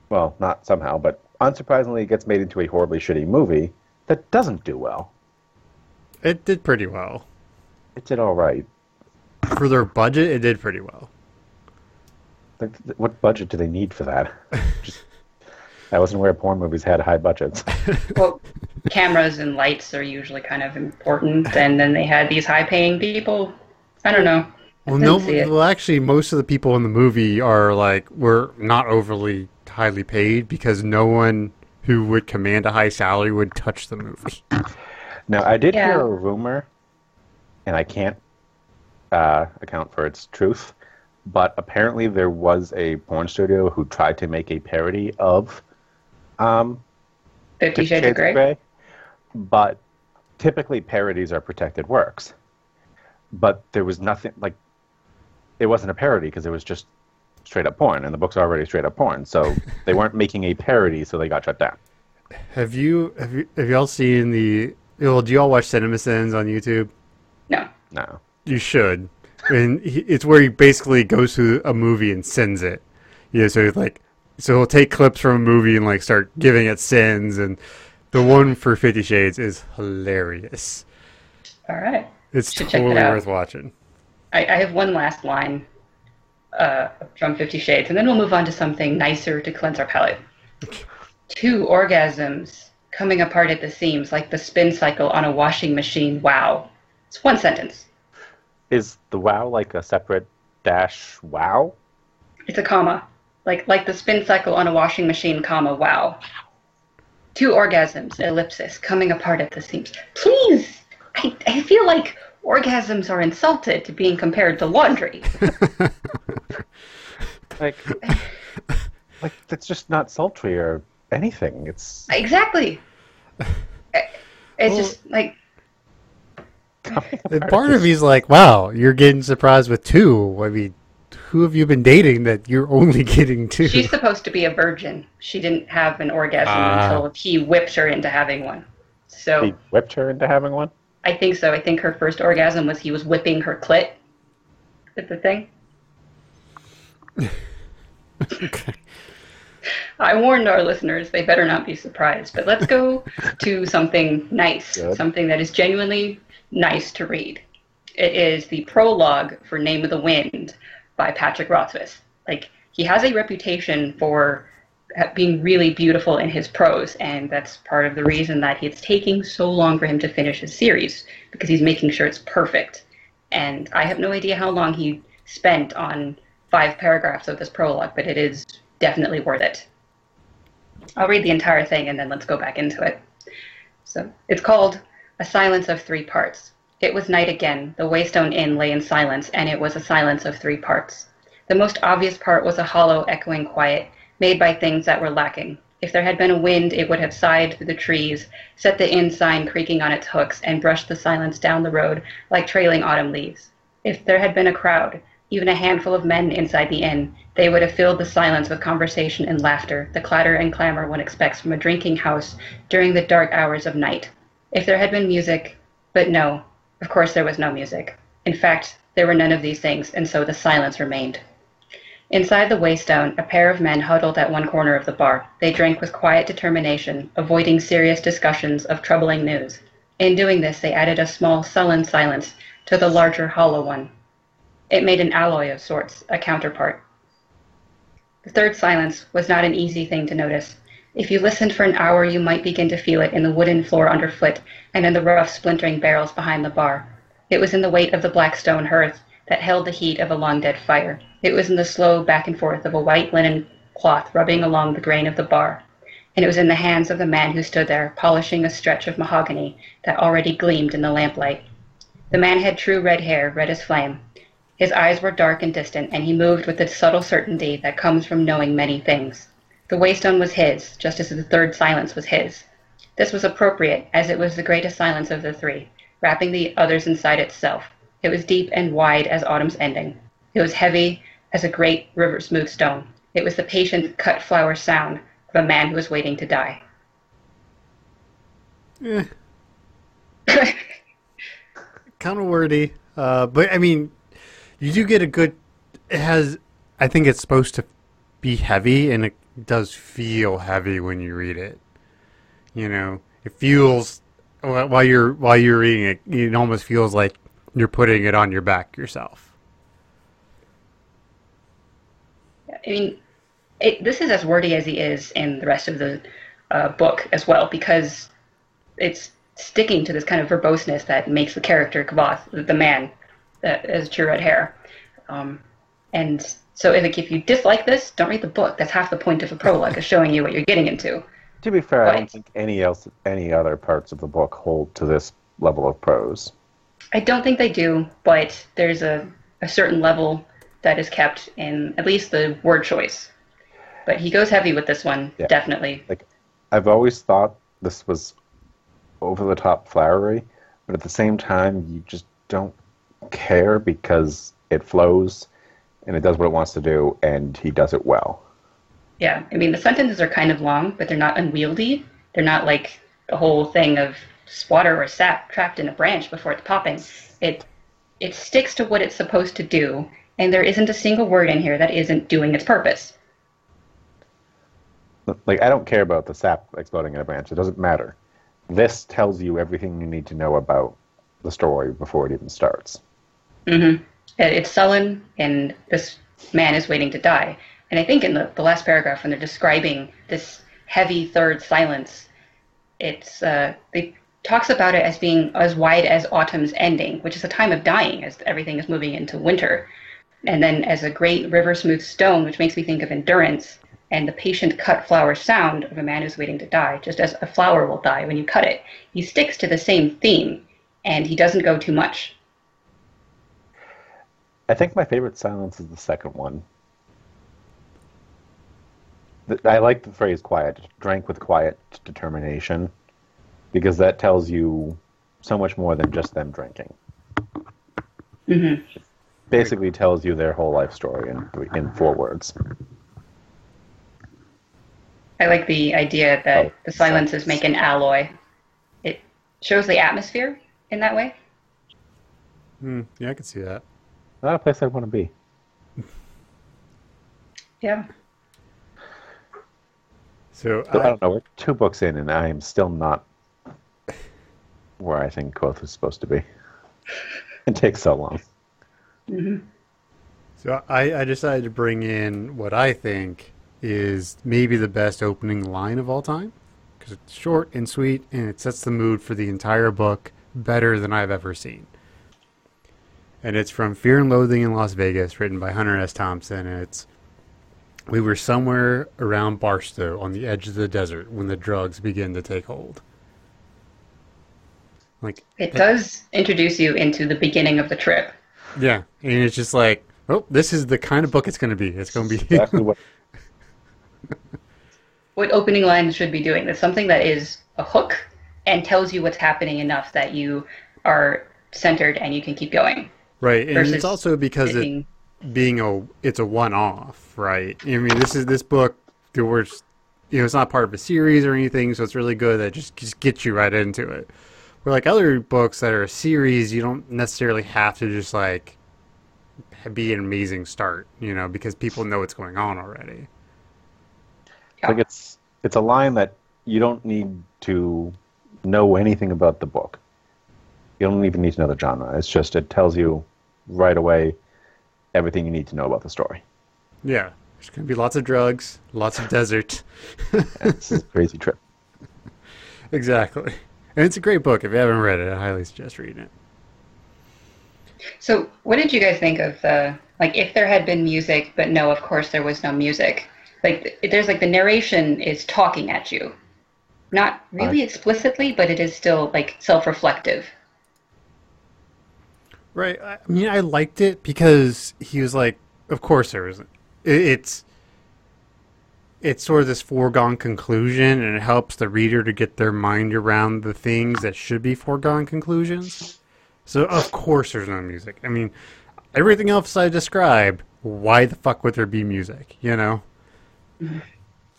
well, not somehow, but unsurprisingly gets made into a horribly shitty movie that doesn't do well. It did pretty well. It did all right. For their budget, it did pretty well. Like, what budget do they need for that? I wasn't aware porn movies had high budgets. Well, cameras and lights are usually kind of important, and then they had these high-paying people. I don't know. Well, actually, most of the people in the movie are like, were not overly highly paid because no one who would command a high salary would touch the movie. Now, I did hear a rumor, and I can't account for its truth, but apparently there was a porn studio who tried to make a parody of 50 Shades of Grey, but typically parodies are protected works. But there was nothing, like, it wasn't a parody because it was just straight up porn, and the book's already straight up porn, so they weren't making a parody, so they got shut down. Have y'all seen do y'all watch Cinema Sins on YouTube? No. You should. And it's where he basically goes through a movie and sins it. You know, so he'll take clips from a movie and, like, start giving it sins. And the one for 50 Shades is hilarious. All right. It's totally worth watching. I have one last line from 50 Shades, and then we'll move on to something nicer to cleanse our palate. Two orgasms coming apart at the seams like the spin cycle on a washing machine. Wow. It's one sentence. Is the wow like a separate dash wow? It's a comma. Like the spin cycle on a washing machine, comma, wow. Two orgasms, ellipsis, coming apart at the seams. Please! I feel like orgasms are insulted to being compared to laundry. like that's just not sultry or anything. It's exactly. It's just like... And part of me's like, wow, you're getting surprised with two. I mean, who have you been dating that you're only getting two? She's supposed to be a virgin. She didn't have an orgasm until he whipped her into having one. So he whipped her into having one? I think so. I think her first orgasm was he was whipping her clit. Is that the thing? Okay. I warned our listeners, they better not be surprised. But let's go to something nice. Good. Something that is genuinely... nice to read. It is the prologue for Name of the Wind by Patrick Rothfuss. Like, he has a reputation for being really beautiful in his prose, and that's part of the reason that it's taking so long for him to finish his series, because he's making sure it's perfect. And I have no idea how long he spent on 5 paragraphs of this prologue, but it is definitely worth it. I'll read the entire thing and then let's go back into it. So it's called A Silence of Three Parts. It was night again. The Waystone Inn lay in silence, and it was a silence of three parts. The most obvious part was a hollow, echoing quiet, made by things that were lacking. If there had been a wind, it would have sighed through the trees, set the inn sign creaking on its hooks, and brushed the silence down the road like trailing autumn leaves. If there had been a crowd, even a handful of men inside the inn, they would have filled the silence with conversation and laughter, the clatter and clamor one expects from a drinking house during the dark hours of night. If there had been music, but no, of course there was no music. In fact, there were none of these things, and so the silence remained. Inside the Waystone, a pair of men huddled at one corner of the bar. They drank with quiet determination, avoiding serious discussions of troubling news. In doing this, they added a small, sullen silence to the larger, hollow one. It made an alloy of sorts, a counterpart. The third silence was not an easy thing to notice. If you listened for an hour, you might begin to feel it in the wooden floor underfoot and in the rough, splintering barrels behind the bar. It was in the weight of the black stone hearth that held the heat of a long-dead fire. It was in the slow back and forth of a white linen cloth rubbing along the grain of the bar. And it was in the hands of the man who stood there, polishing a stretch of mahogany that already gleamed in the lamplight. The man had true red hair, red as flame. His eyes were dark and distant, and he moved with the subtle certainty that comes from knowing many things. The waystone was his, just as the third silence was his. This was appropriate, as it was the greatest silence of the three, wrapping the others inside itself. It was deep and wide as autumn's ending. It was heavy as a great river's smooth stone. It was the patient cut flower sound of a man who was waiting to die. Kind of wordy, but I mean, you do get a good. It has. I think it's supposed to be heavy, and it does feel heavy when you read it. You know, it feels while you're reading it, it almost feels like you're putting it on your back yourself. I mean, this is as wordy as he is in the rest of the book as well, because it's sticking to this kind of verboseness that makes the character Kvothe, the man that has true red hair. And so if you dislike this, don't read the book. That's half the point of a prologue, is showing you what you're getting into. To be fair, I don't think any other parts of the book hold to this level of prose. I don't think they do, but there's a certain level that is kept in at least the word choice. But he goes heavy with this one, yeah. Definitely. Like, I've always thought this was over-the-top flowery, but at the same time, you just don't care because it flows and it does what it wants to do, and he does it well. Yeah, I mean, the sentences are kind of long, but they're not unwieldy. They're not like the whole thing of swatter or sap trapped in a branch before it's popping. It sticks to what it's supposed to do, and there isn't a single word in here that isn't doing its purpose. Like, I don't care about the sap exploding in a branch. It doesn't matter. This tells you everything you need to know about the story before it even starts. Mm-hmm. It's sullen, and this man is waiting to die. And I think in the last paragraph, when they're describing this heavy third silence, it talks about it as being as wide as autumn's ending, which is a time of dying, as everything is moving into winter. And then as a great river smooth stone, which makes me think of endurance, and the patient cut flower sound of a man who's waiting to die, just as a flower will die when you cut it. He sticks to the same theme, and he doesn't go too much. I think my favorite silence is the second one. I like the phrase quiet, drank with quiet determination, because that tells you so much more than just them drinking. Mm-hmm. Basically tells you their whole life story in four words. I like the idea that the silences make an alloy. It shows the atmosphere in that way. Yeah, I can see that. Not a place I want to be. Yeah. So I don't know. We're two books in, and I am still not where I think Kvothe is supposed to be. It takes so long. Mm-hmm. So I decided to bring in what I think is maybe the best opening line of all time, because it's short and sweet, and it sets the mood for the entire book better than I've ever seen. And it's from Fear and Loathing in Las Vegas, written by Hunter S. Thompson, and it's, "We were somewhere around Barstow on the edge of the desert when the drugs began to take hold." Like, it does introduce you into the beginning of the trip. Yeah, and it's just like, oh, this is the kind of book it's going to be. It's going to be exactly what opening lines should be doing. That's something that is a hook and tells you what's happening enough that you are centered and you can keep going. Right, and it's also because it's a one-off, right? I mean, this book, it's not part of a series or anything, so it's really good that it just gets you right into it. Where like other books that are a series, you don't necessarily have to just like be an amazing start, you know, because people know what's going on already. Yeah. Like it's a line that you don't need to know anything about the book. You don't even need to know the genre. It's just, it tells you right away everything you need to know about the story. Yeah. There's going to be lots of drugs, lots of desert. This is a crazy trip. Exactly. And it's a great book. If you haven't read it, I highly suggest reading it. So what did you guys think of the, like, if there had been music, but no, of course there was no music. Like, there's like the narration is talking at you. Not really explicitly, but it is still like self-reflective. Right. I mean, I liked it because he was like, of course there isn't. It's sort of this foregone conclusion, and it helps the reader to get their mind around the things that should be foregone conclusions. So, of course there's no music. I mean, everything else I described, why the fuck would there be music, you know?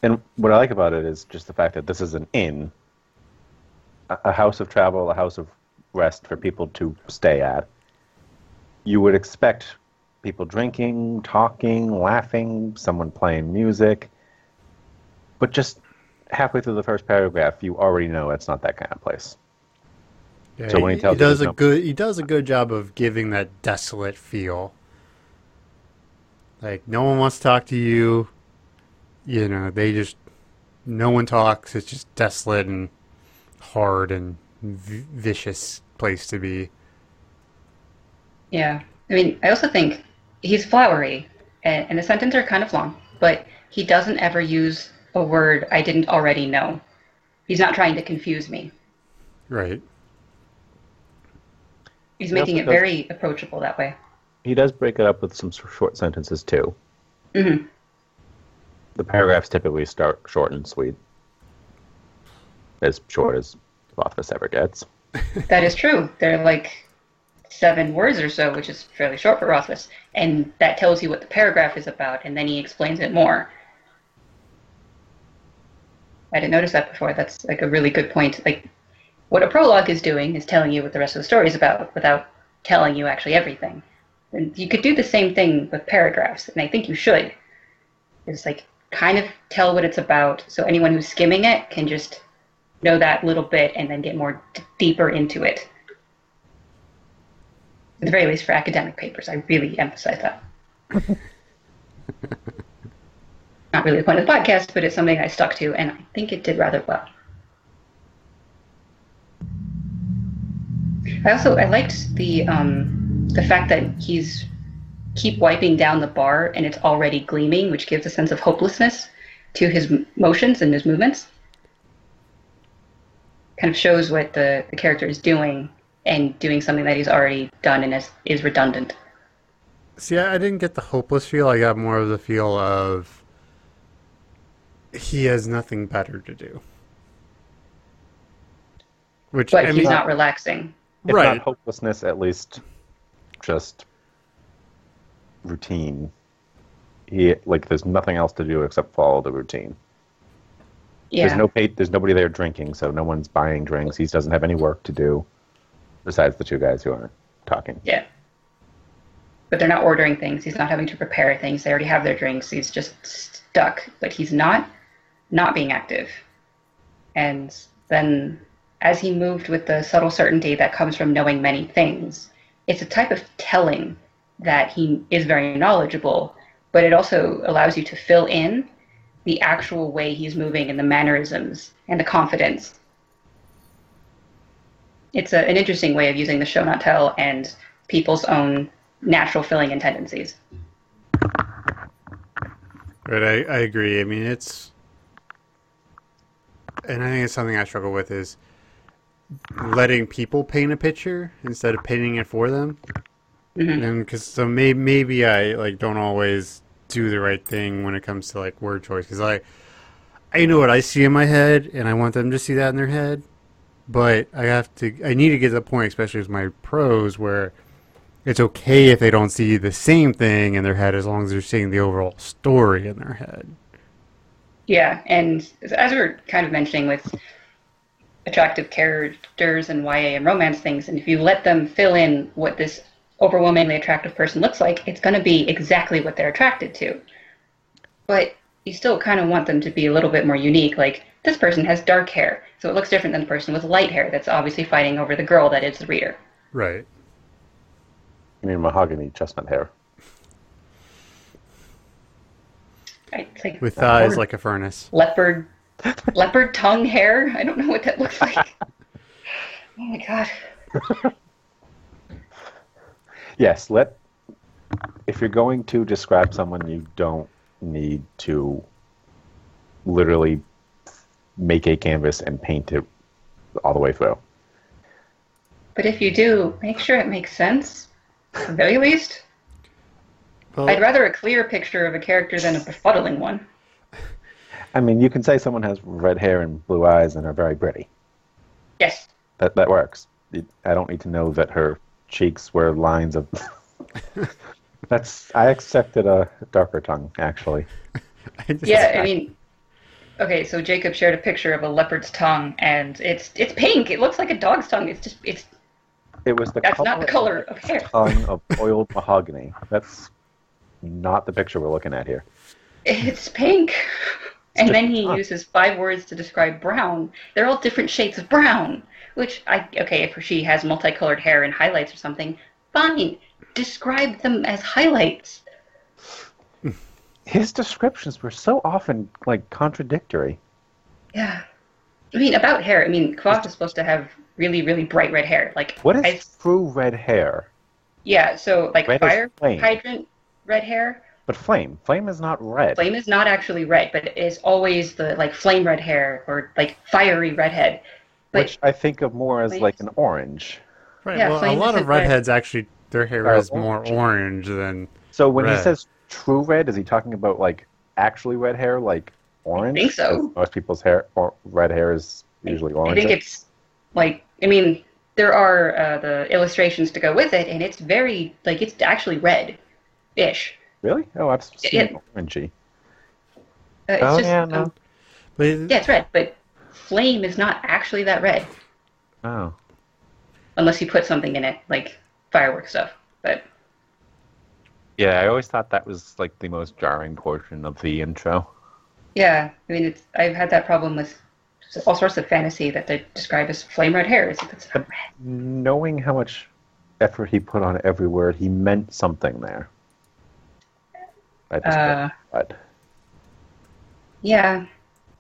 And what I like about it is just the fact that this is an inn, a house of travel, a house of rest for people to stay at. You would expect people drinking, talking, laughing, someone playing music. But just halfway through the first paragraph, you already know it's not that kind of place. Yeah, so when he tells you, he does a good job of giving that desolate feel. Like, no one wants to talk to you. You know, no one talks. It's just desolate and hard and vicious place to be. Yeah. I mean, I also think he's flowery, and the sentences are kind of long, but he doesn't ever use a word I didn't already know. He's not trying to confuse me. Right. He's making it very approachable that way. He does break it up with some short sentences, too. Mm-hmm. The paragraphs typically start short and sweet. As short as Rothfuss ever gets. That is true. They're like 7 words or so, which is fairly short for Rothfuss. And that tells you what the paragraph is about, and then he explains it more. I didn't notice that before. That's like a really good point. Like, what a prologue is doing is telling you what the rest of the story is about without telling you actually everything. And you could do the same thing with paragraphs, and I think you should. It's like, kind of tell what it's about, so anyone who's skimming it can just know that little bit and then get more deeper into it. At the very least, for academic papers, I really emphasize that. Not really the point of the podcast, but it's something I stuck to, and I think it did rather well. I liked the fact that he's keep wiping down the bar, and it's already gleaming, which gives a sense of hopelessness to his motions and his movements. Kind of shows what the character is doing, and doing something that he's already done and is redundant. See, I didn't get the hopeless feel. I got more of the feel of he has nothing better to do. But he's not relaxing. Right. If not hopelessness, at least just routine. There's nothing else to do except follow the routine. Yeah. There's nobody there drinking, so no one's buying drinks. He doesn't have any work to do besides the 2 guys who aren't talking. Yeah. But they're not ordering things. He's not having to prepare things. They already have their drinks. He's just stuck, but he's not being active. And then as he moved with the subtle certainty that comes from knowing many things, it's a type of telling that he is very knowledgeable, but it also allows you to fill in the actual way he's moving and the mannerisms and the confidence. It's an interesting way of using the show not tell and people's own natural filling and tendencies. Right, I agree. I mean, I think it's something I struggle with is letting people paint a picture instead of painting it for them. Mm-hmm. And maybe I don't always do the right thing when it comes to word choice, because I know what I see in my head, and I want them to see that in their head, but I need to get to the point, especially with my prose, where it's okay if they don't see the same thing in their head as long as they're seeing the overall story in their head. Yeah, and as we were kind of mentioning with attractive characters and YA and romance things, and if you let them fill in what this overwhelmingly attractive person looks like, it's going to be exactly what they're attracted to. But you still kind of want them to be a little bit more unique. Like, this person has dark hair, so it looks different than the person with light hair that's obviously fighting over the girl that is the reader. Right. You mean mahogany chestnut hair. Right, it's like with eyes like a furnace. Leopard tongue hair? I don't know what that looks like. Oh my god. Yes, if you're going to describe someone, you don't need to literally make a canvas and paint it all the way through. But if you do, make sure it makes sense At the very least. Well, I'd rather a clear picture of a character than a befuddling one. I mean, you can say someone has red hair and blue eyes and are very pretty. Yes. That works. I don't need to know that her cheeks were lines of... I accepted a darker tongue, actually. I mean... Okay, so Jacob shared a picture of a leopard's tongue, and it's pink. It looks like a dog's tongue. It was the that's not the color of hair. Tongue of oiled mahogany. That's not the picture we're looking at here. It's pink. And then he uses 5 words to describe brown. They're all different shades of brown. Which, if she has multicolored hair and highlights or something, fine. Describe them as highlights. His descriptions were so often, contradictory. Yeah. I mean, about hair, Kvothe is supposed to have really, really bright red hair. What is true red hair? Yeah, so, red fire hydrant red hair. But flame. Flame is not red. Flame is not actually red, but it is always the, flame red hair or, fiery redhead. But which I think of more as, an orange. Right, yeah, well, a lot of redheads, actually, their hair is more orange than so when red. He says... True red? Is he talking about actually red hair, orange? I think so. Most people's hair, or red hair, is usually orange. I think it's there are the illustrations to go with it, and it's very it's actually red-ish. Really? Oh, I've seen it orangey. Yeah, it's red, but flame is not actually that red. Oh. Unless you put something in it, like firework stuff, but. Yeah, I always thought that was the most jarring portion of the intro. Yeah, I've had that problem with all sorts of fantasy that they describe as flame red hair. It's not red. Knowing how much effort he put on every word, he meant something there. Yeah,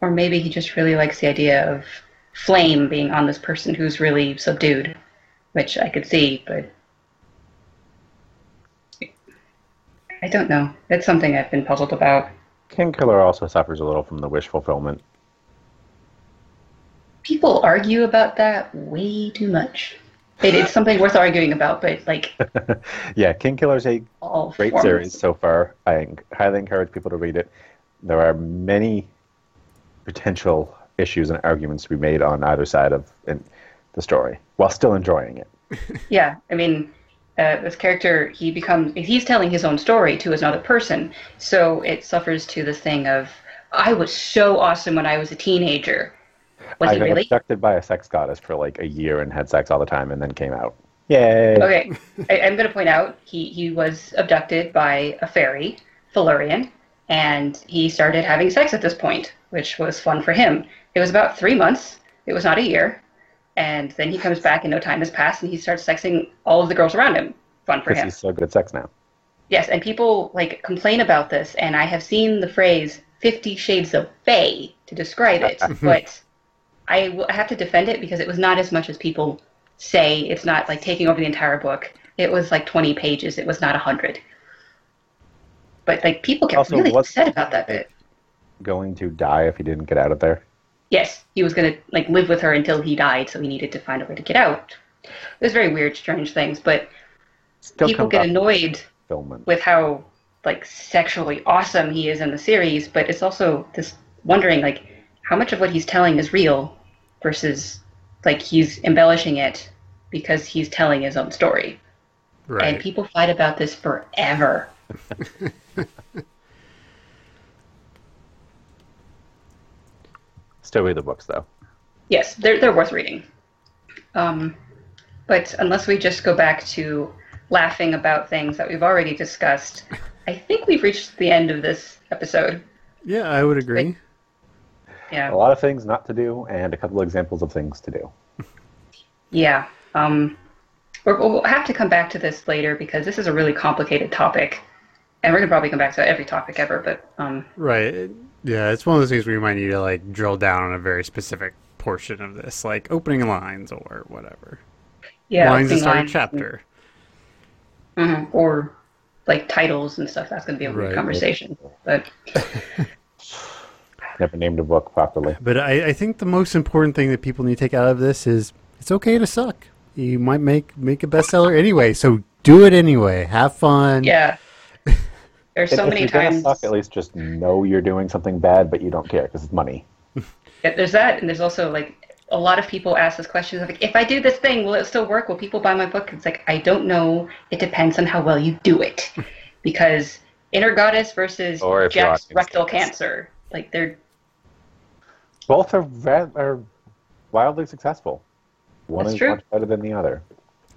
or maybe he just really likes the idea of flame being on this person who's really subdued, which I could see, but. I don't know. That's something I've been puzzled about. King Killer also suffers a little from the wish fulfillment. People argue about that way too much. It's something worth arguing about, but yeah, King Killer is a great series so far. I highly encourage people to read it. There are many potential issues and arguments to be made on either side of the story, while still enjoying it. Yeah, this character, he's telling his own story to another person, so it suffers to this thing of, I was so awesome when I was a teenager. Was he really? I got abducted by a sex goddess for a year and had sex all the time and then came out. Yay! Okay, I'm going to point out, he was abducted by a fairy, Felurian, and he started having sex at this point, which was fun for him. It was about 3 months, it was not a year. And then he comes back and no time has passed and he starts sexing all of the girls around him. Fun for him. Because he's so good at sex now. Yes, and people, complain about this, and I have seen the phrase 50 Shades of Grey to describe it, but I have to defend it because it was not as much as people say. It's not, taking over the entire book. It was, 20 pages. It was not 100. But, people get really upset about that bit. Going to die if he didn't get out of there? Yes, he was going to live with her until he died, so he needed to find a way to get out. It was very weird, strange things, but still people get annoyed with how sexually awesome he is in the series, but it's also this wondering how much of what he's telling is real versus he's embellishing it because he's telling his own story. Right. And people fight about this forever. Still read the books, though. Yes, they're worth reading. But unless we just go back to laughing about things that we've already discussed, I think we've reached the end of this episode. Yeah, I would agree. Yeah. A lot of things not to do, and a couple of examples of things to do. Yeah. We'll have to come back to this later, because this is a really complicated topic. And we're going to probably come back to every topic ever, but... Right. Yeah, it's one of those things where you might need to, drill down on a very specific portion of this, opening lines or whatever. Yeah, lines to start a chapter. Mm-hmm. Or, titles and stuff. That's going to be a weird conversation. But... Never named a book properly. But I think the most important thing that people need to take out of this is it's okay to suck. You might make a bestseller anyway, so do it anyway. Have fun. Yeah. There's so many times. Suck, at least just know you're doing something bad, but you don't care because it's money. Yeah, there's that, and there's also like a lot of people ask this question of like, if I do this thing, will it still work? Will people buy my book? It's like, I don't know. It depends on how well you do it, because Inner Goddess versus Jack's rectal cancer, like they're both are wildly successful. One is much better than the other.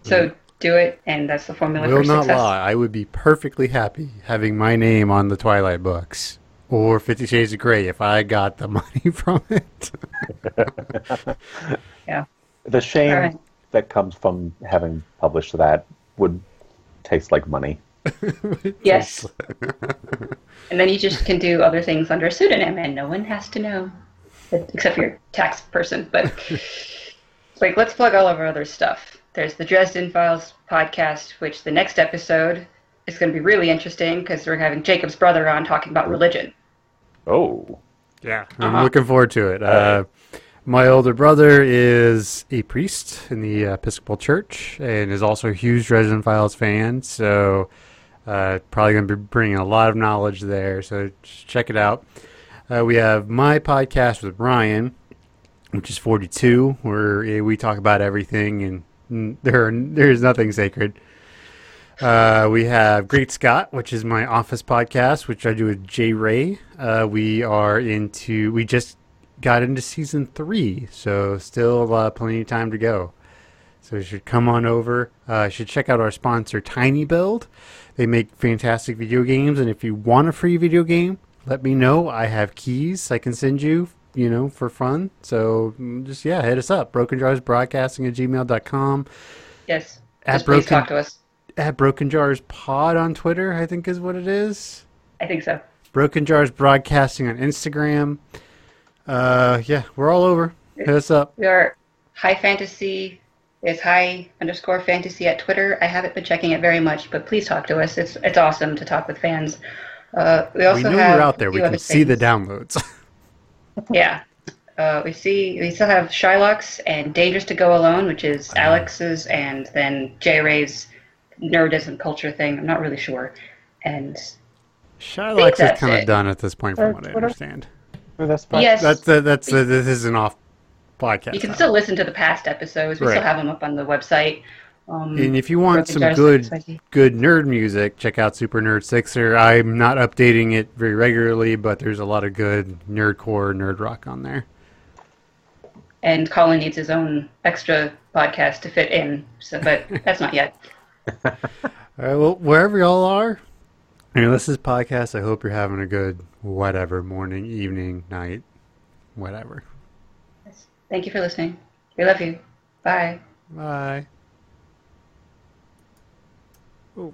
So do it, and that's the formula for success. I will not lie. I would be perfectly happy having my name on the Twilight books or 50 Shades of Grey if I got the money from it. Yeah. The shame that comes from having published that would taste like money. Yes. And then you just can do other things under a pseudonym, and no one has to know, except for your tax person. But like, let's plug all of our other stuff. There's the Dresden Files podcast, which the next episode is going to be really interesting because we're having Jacob's brother on talking about religion. Oh. Yeah. I'm looking forward to it. My older brother is a priest in the Episcopal Church and is also a huge Dresden Files fan, so probably going to be bringing a lot of knowledge there, so just check it out. We have my podcast with Ryan, which is 42, where we talk about everything, and there's nothing sacred. We have Great Scott, which is my office podcast, which I do with Jay Ray. We just got into season 3, so still plenty of time to go. So you should come on over. You should check out our sponsor, TinyBuild. They make fantastic video games, and if you want a free video game, let me know. I have keys I can send you, you know, for fun. So just, yeah, hit us up. brokenjarsbroadcasting@gmail.com. Yes, just please talk to us. At Broken Jars Pod on Twitter, I think is what it is. I think so. Broken Jars Broadcasting on Instagram. Yeah, we're all over. Hit us up. We are High Fantasy. It's high_fantasy at Twitter. I haven't been checking it very much, but please talk to us. It's awesome to talk with fans. We know you're out there. We can see the downloads. Yeah. We still have Shylocks and Dangerous to Go Alone, which is Alex's and then Jay Ray's nerdism culture thing. I'm not really sure. And Shylocks is kind of done at this point from what I understand. Yes. This is an off podcast. You can still listen to the past episodes. We still have them up on the website. And if you want some good nerd music, check out Super Nerd Sixer. I'm not updating it very regularly, but there's a lot of good nerdcore, nerd rock on there. And Colin needs his own extra podcast to fit in, but that's not yet. All right, well, wherever y'all are, and this is podcast, I hope you're having a good whatever, morning, evening, night, whatever. Thank you for listening. We love you. Bye. Bye. Oh.